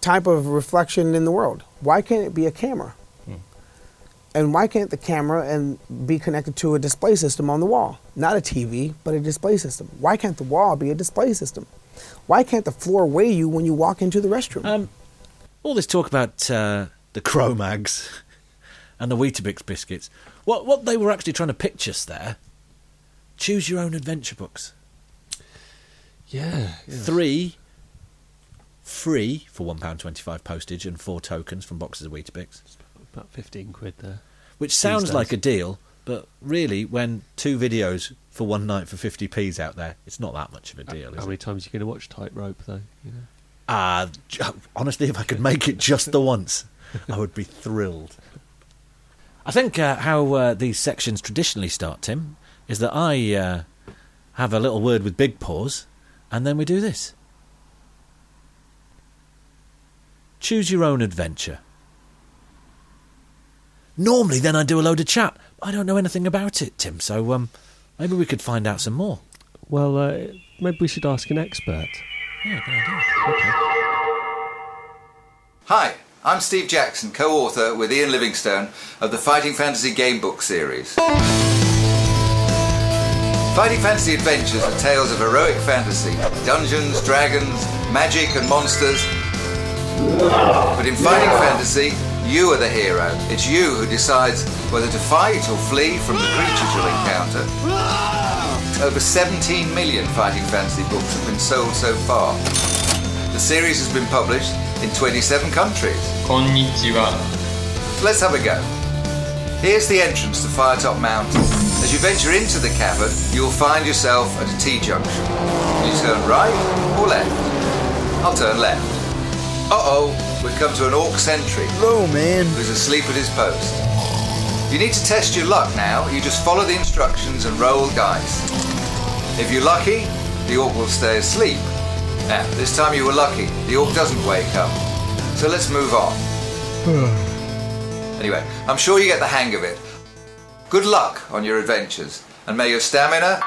type of reflection in the world. Why can't it be a camera? Hmm. And why can't the camera and be connected to a display system on the wall? Not a T V, but a display system. Why can't the wall be a display system? Why can't the floor weigh you when you walk into the restroom? Um, all this talk about uh, the Cro-Mags and the Weetabix biscuits. What what they were actually trying to pitch us there? Choose your own adventure books. Yeah, yeah. Three free for one pound twenty-five postage and four tokens from boxes of Weetabix. About fifteen quid there. Which sounds like a deal, but really, when two videos for one night for fifty p's out there, it's not that much of a deal. How, how many times are you going to watch Tightrope, though? You know. Uh honestly, if I could make it just the once, I would be thrilled. I think uh, how uh, these sections traditionally start, Tim, is that I uh, have a little word with Big Paws, and then we do this. Choose your own adventure. Normally, then, I do a load of chat. I don't know anything about it, Tim, so um, maybe we could find out some more. Well, uh, maybe we should ask an expert. Yeah, good idea. Okay. Hi. I'm Steve Jackson, co-author with Ian Livingstone of the Fighting Fantasy Gamebook series. Fighting Fantasy Adventures are tales of heroic fantasy, dungeons, dragons, magic and monsters. But in Fighting Fantasy, you are the hero. It's you who decides whether to fight or flee from the creatures you'll encounter. Over seventeen million Fighting Fantasy books have been sold so far. The series has been published in twenty-seven countries. Konnichiwa. Let's have a go. Here's the entrance to Firetop Mountain. As you venture into the cavern, you'll find yourself at a T-junction. You turn right or left? I'll turn left. Uh-oh, we've come to an orc sentry. Hello, man. Who's asleep at his post. You need to test your luck now. You just follow the instructions and roll dice. If you're lucky, the orc will stay asleep. Now, this time you were lucky. The orc doesn't wake up. So let's move on. Anyway, I'm sure you get the hang of it. Good luck on your adventures, and may your stamina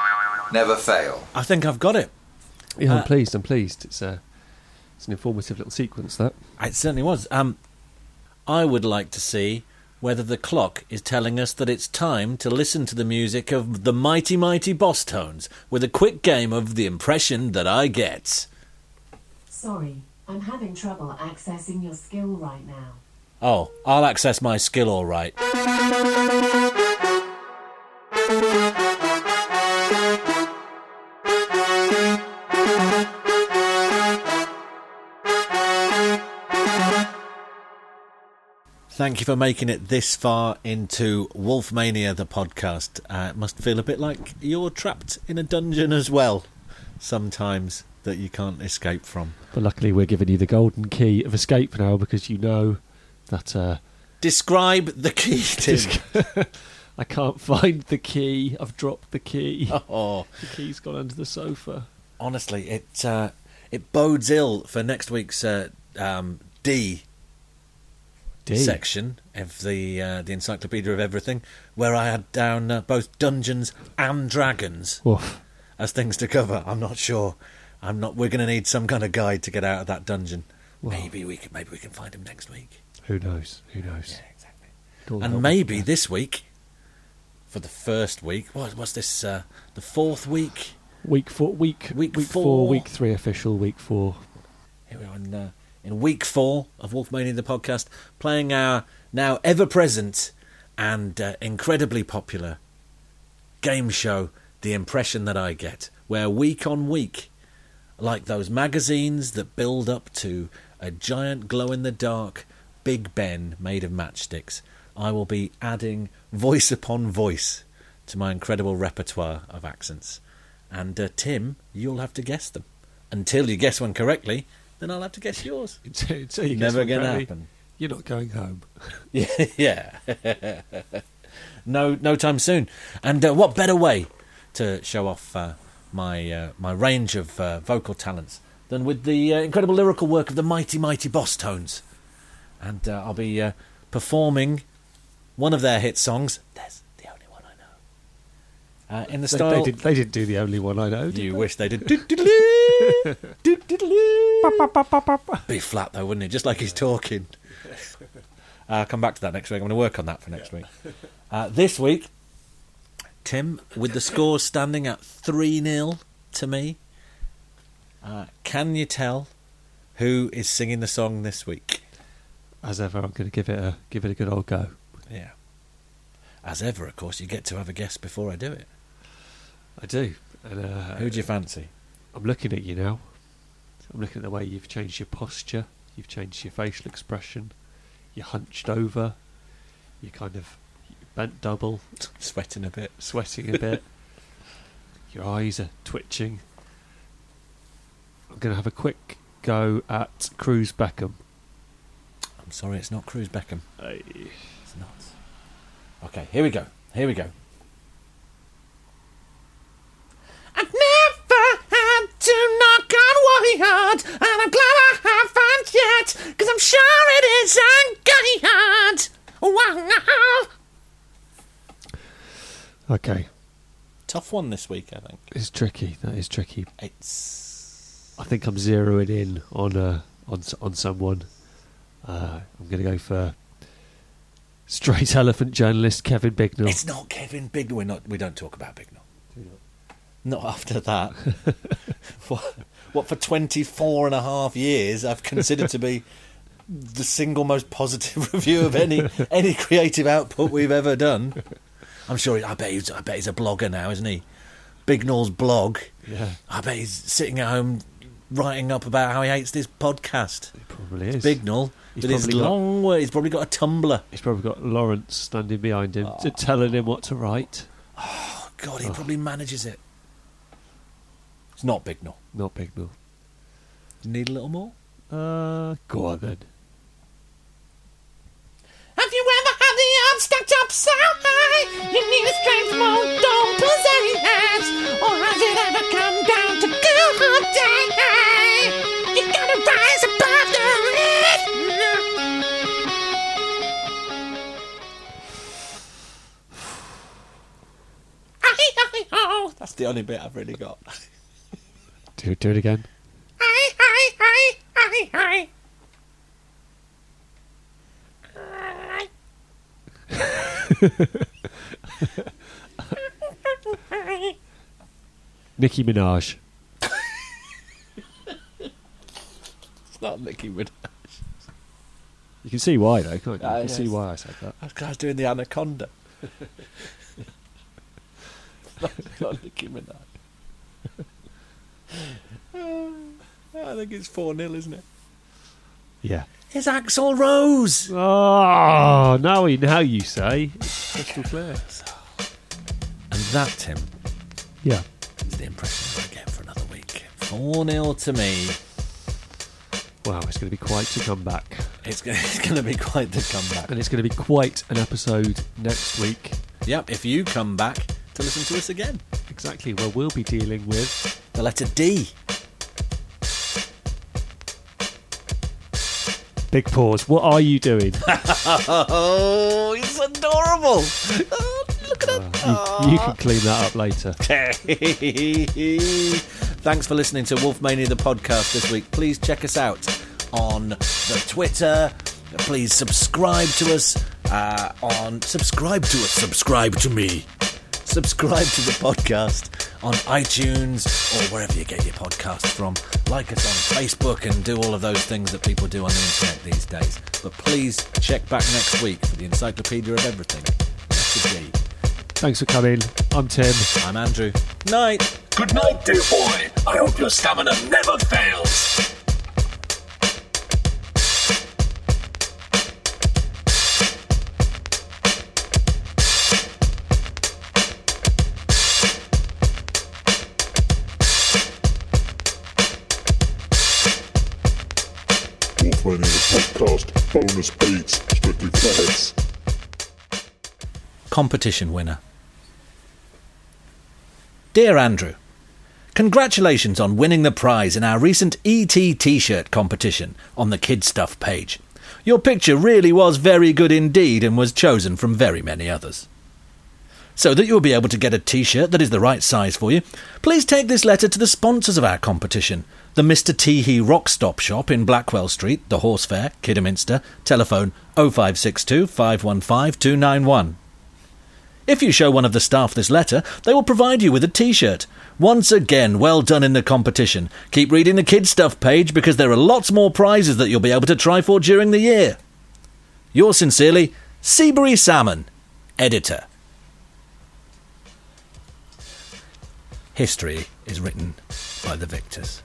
never fail. I think I've got it. Yeah, uh, I'm pleased, I'm pleased. It's, a, it's an informative little sequence, that. It certainly was. Um, I would like to see whether the clock is telling us that it's time to listen to the music of the mighty, mighty Boss Tones with a quick game of The Impression That I Get. Sorry, I'm having trouble accessing your skill right now. Oh, I'll access my skill all right. Thank you for making it this far into Wolfmania, the podcast. Uh, it must feel a bit like you're trapped in a dungeon as well sometimes that you can't escape from. But luckily we're giving you the golden key of escape now because you know that... Uh, Describe the key, Tim. I can't find the key. I've dropped the key. Oh. The key's gone under the sofa. Honestly, it uh, it bodes ill for next week's uh, um, D D. section of the uh, the Encyclopedia of Everything, where I had down uh, both Dungeons and Dragons Oof. as things to cover. I'm not sure. I'm not. We're going to need some kind of guide to get out of that dungeon. Whoa. Maybe we can. Maybe we can find him next week. Who knows? Who knows? Yeah, exactly. And maybe this week, for the first week, what was this? Uh, the fourth week. Week four. Week week, week four. four. Week three official. Week four. Here we are. In, uh, In week four of Wolfmania the podcast, playing our now ever-present and uh, incredibly popular game show, The Impression That I Get, where week on week, like those magazines that build up to a giant glow-in-the-dark Big Ben made of matchsticks, I will be adding voice upon voice to my incredible repertoire of accents. And uh, Tim, you'll have to guess them. Until you guess one correctly... then I'll have to guess yours. It's you never going to happen. You're not going home. yeah. yeah. no no time soon. And uh, what better way to show off uh, my uh, my range of uh, vocal talents than with the uh, incredible lyrical work of the mighty, mighty Boss Tones. And uh, I'll be uh, performing one of their hit songs. There's the only one I know. Uh, in the style... They, they, did, they didn't do The Only One I Know, did You they? Wish they did. Be flat though, wouldn't it? Just like he's talking. I'll uh, come back to that next week. I'm going to work on that for next yeah. week. Uh, this week, Tim, with the score standing at three nil to me, uh, can you tell who is singing the song this week? As ever, I'm going to give it a give it a good old go. Yeah. As ever, of course, you get to have a guess before I do it. I do. And, uh, who do you fancy? I'm looking at you now. I'm looking at the way you've changed your posture, you've changed your facial expression, you're hunched over, you're kind of bent double. Sweating a bit. Sweating a bit. Your eyes are twitching. I'm going to have a quick go at Cruz Beckham. I'm sorry, it's not Cruz Beckham. Aye. It's not. Okay, here we go. Here we go. I've never had to knock on hard, and I'm glad I haven't yet, because I'm sure it is unguided. Wow. Okay. Tough one this week, I think. It's tricky. That is tricky. It's. I think I'm zeroing in on uh, on on someone. Uh, I'm going to go for Straight Elephant journalist Kevin Bignall. It's not Kevin Bignall. We're not. We don't talk about Bignall. Not after that. what, what for twenty-four and a half years I've considered to be the single most positive review of any any creative output we've ever done. I'm sure, he, I, bet he's, I bet he's a blogger now, isn't he? Bignall's blog. Yeah. I bet he's sitting at home writing up about how he hates this podcast. He probably is. It's Bignall. He's but his long got, way, he's probably got a Tumblr. He's probably got Lawrence standing behind him oh. telling him what to write. Oh, God, he oh. probably manages it. It's not Bignall. Not Bignall. Need a little more? Uh, go on then. Have you ever had the arms stacked up so high? You need a strength more, don't possess. Or has it ever come down to good old day? You gotta rise above the rhythm. Oh, that's the only bit I've really got. Do, do it again. Aye, aye, aye, aye, aye. Nicki Minaj. It's not Nicki Minaj. You can see why, though, can't you? Uh, you can yes. see why I said that. That guy's doing the Anaconda. It's not, it's not Nicki Minaj. uh, I think it's four nil, isn't it? Yeah. It's Axl Rose! Oh, now, now you say. It's crystal clear. And that, Tim. Yeah. Is the impression I get for another week. four nil to me. Wow, it's going to be quite to come back. It's going to be quite the comeback. And it's going to be quite an episode next week. Yep, if you come back to listen to us again. Exactly, well, we'll be dealing with... the letter D. Big pause. What are you doing? Oh, it's adorable. Oh, look at that. Uh, you, you can clean that up later. Thanks for listening to Wolfmania the podcast this week. Please check us out on the Twitter. Please subscribe to us uh, on subscribe to us subscribe to me subscribe to the podcast on iTunes or wherever you get your podcasts from. Like us on Facebook and do all of those things that people do on the internet these days. But please check back next week for the encyclopedia of everything. Thanks for coming. I'm Tim. I'm Andrew. Night. Good night, dear boy. I hope your stamina never fails. Wolfmania the podcast, bonus beats, strictly facts. Competition winner. Dear Andrew, congratulations on winning the prize in our recent E T t-shirt competition on the Kid Stuff page. Your picture really was very good indeed and was chosen from very many others. So that you'll be able to get a t-shirt that is the right size for you, please take this letter to the sponsors of our competition, the Mister Teehee Rockstop Shop in Blackwell Street, the Horse Fair, Kidderminster, telephone oh five six two, five one five, two nine one. If you show one of the staff this letter, they will provide you with a t-shirt. Once again, well done in the competition. Keep reading the Kid Stuff page because there are lots more prizes that you'll be able to try for during the year. Yours sincerely, Seabury Salmon, editor. History is written by the victors.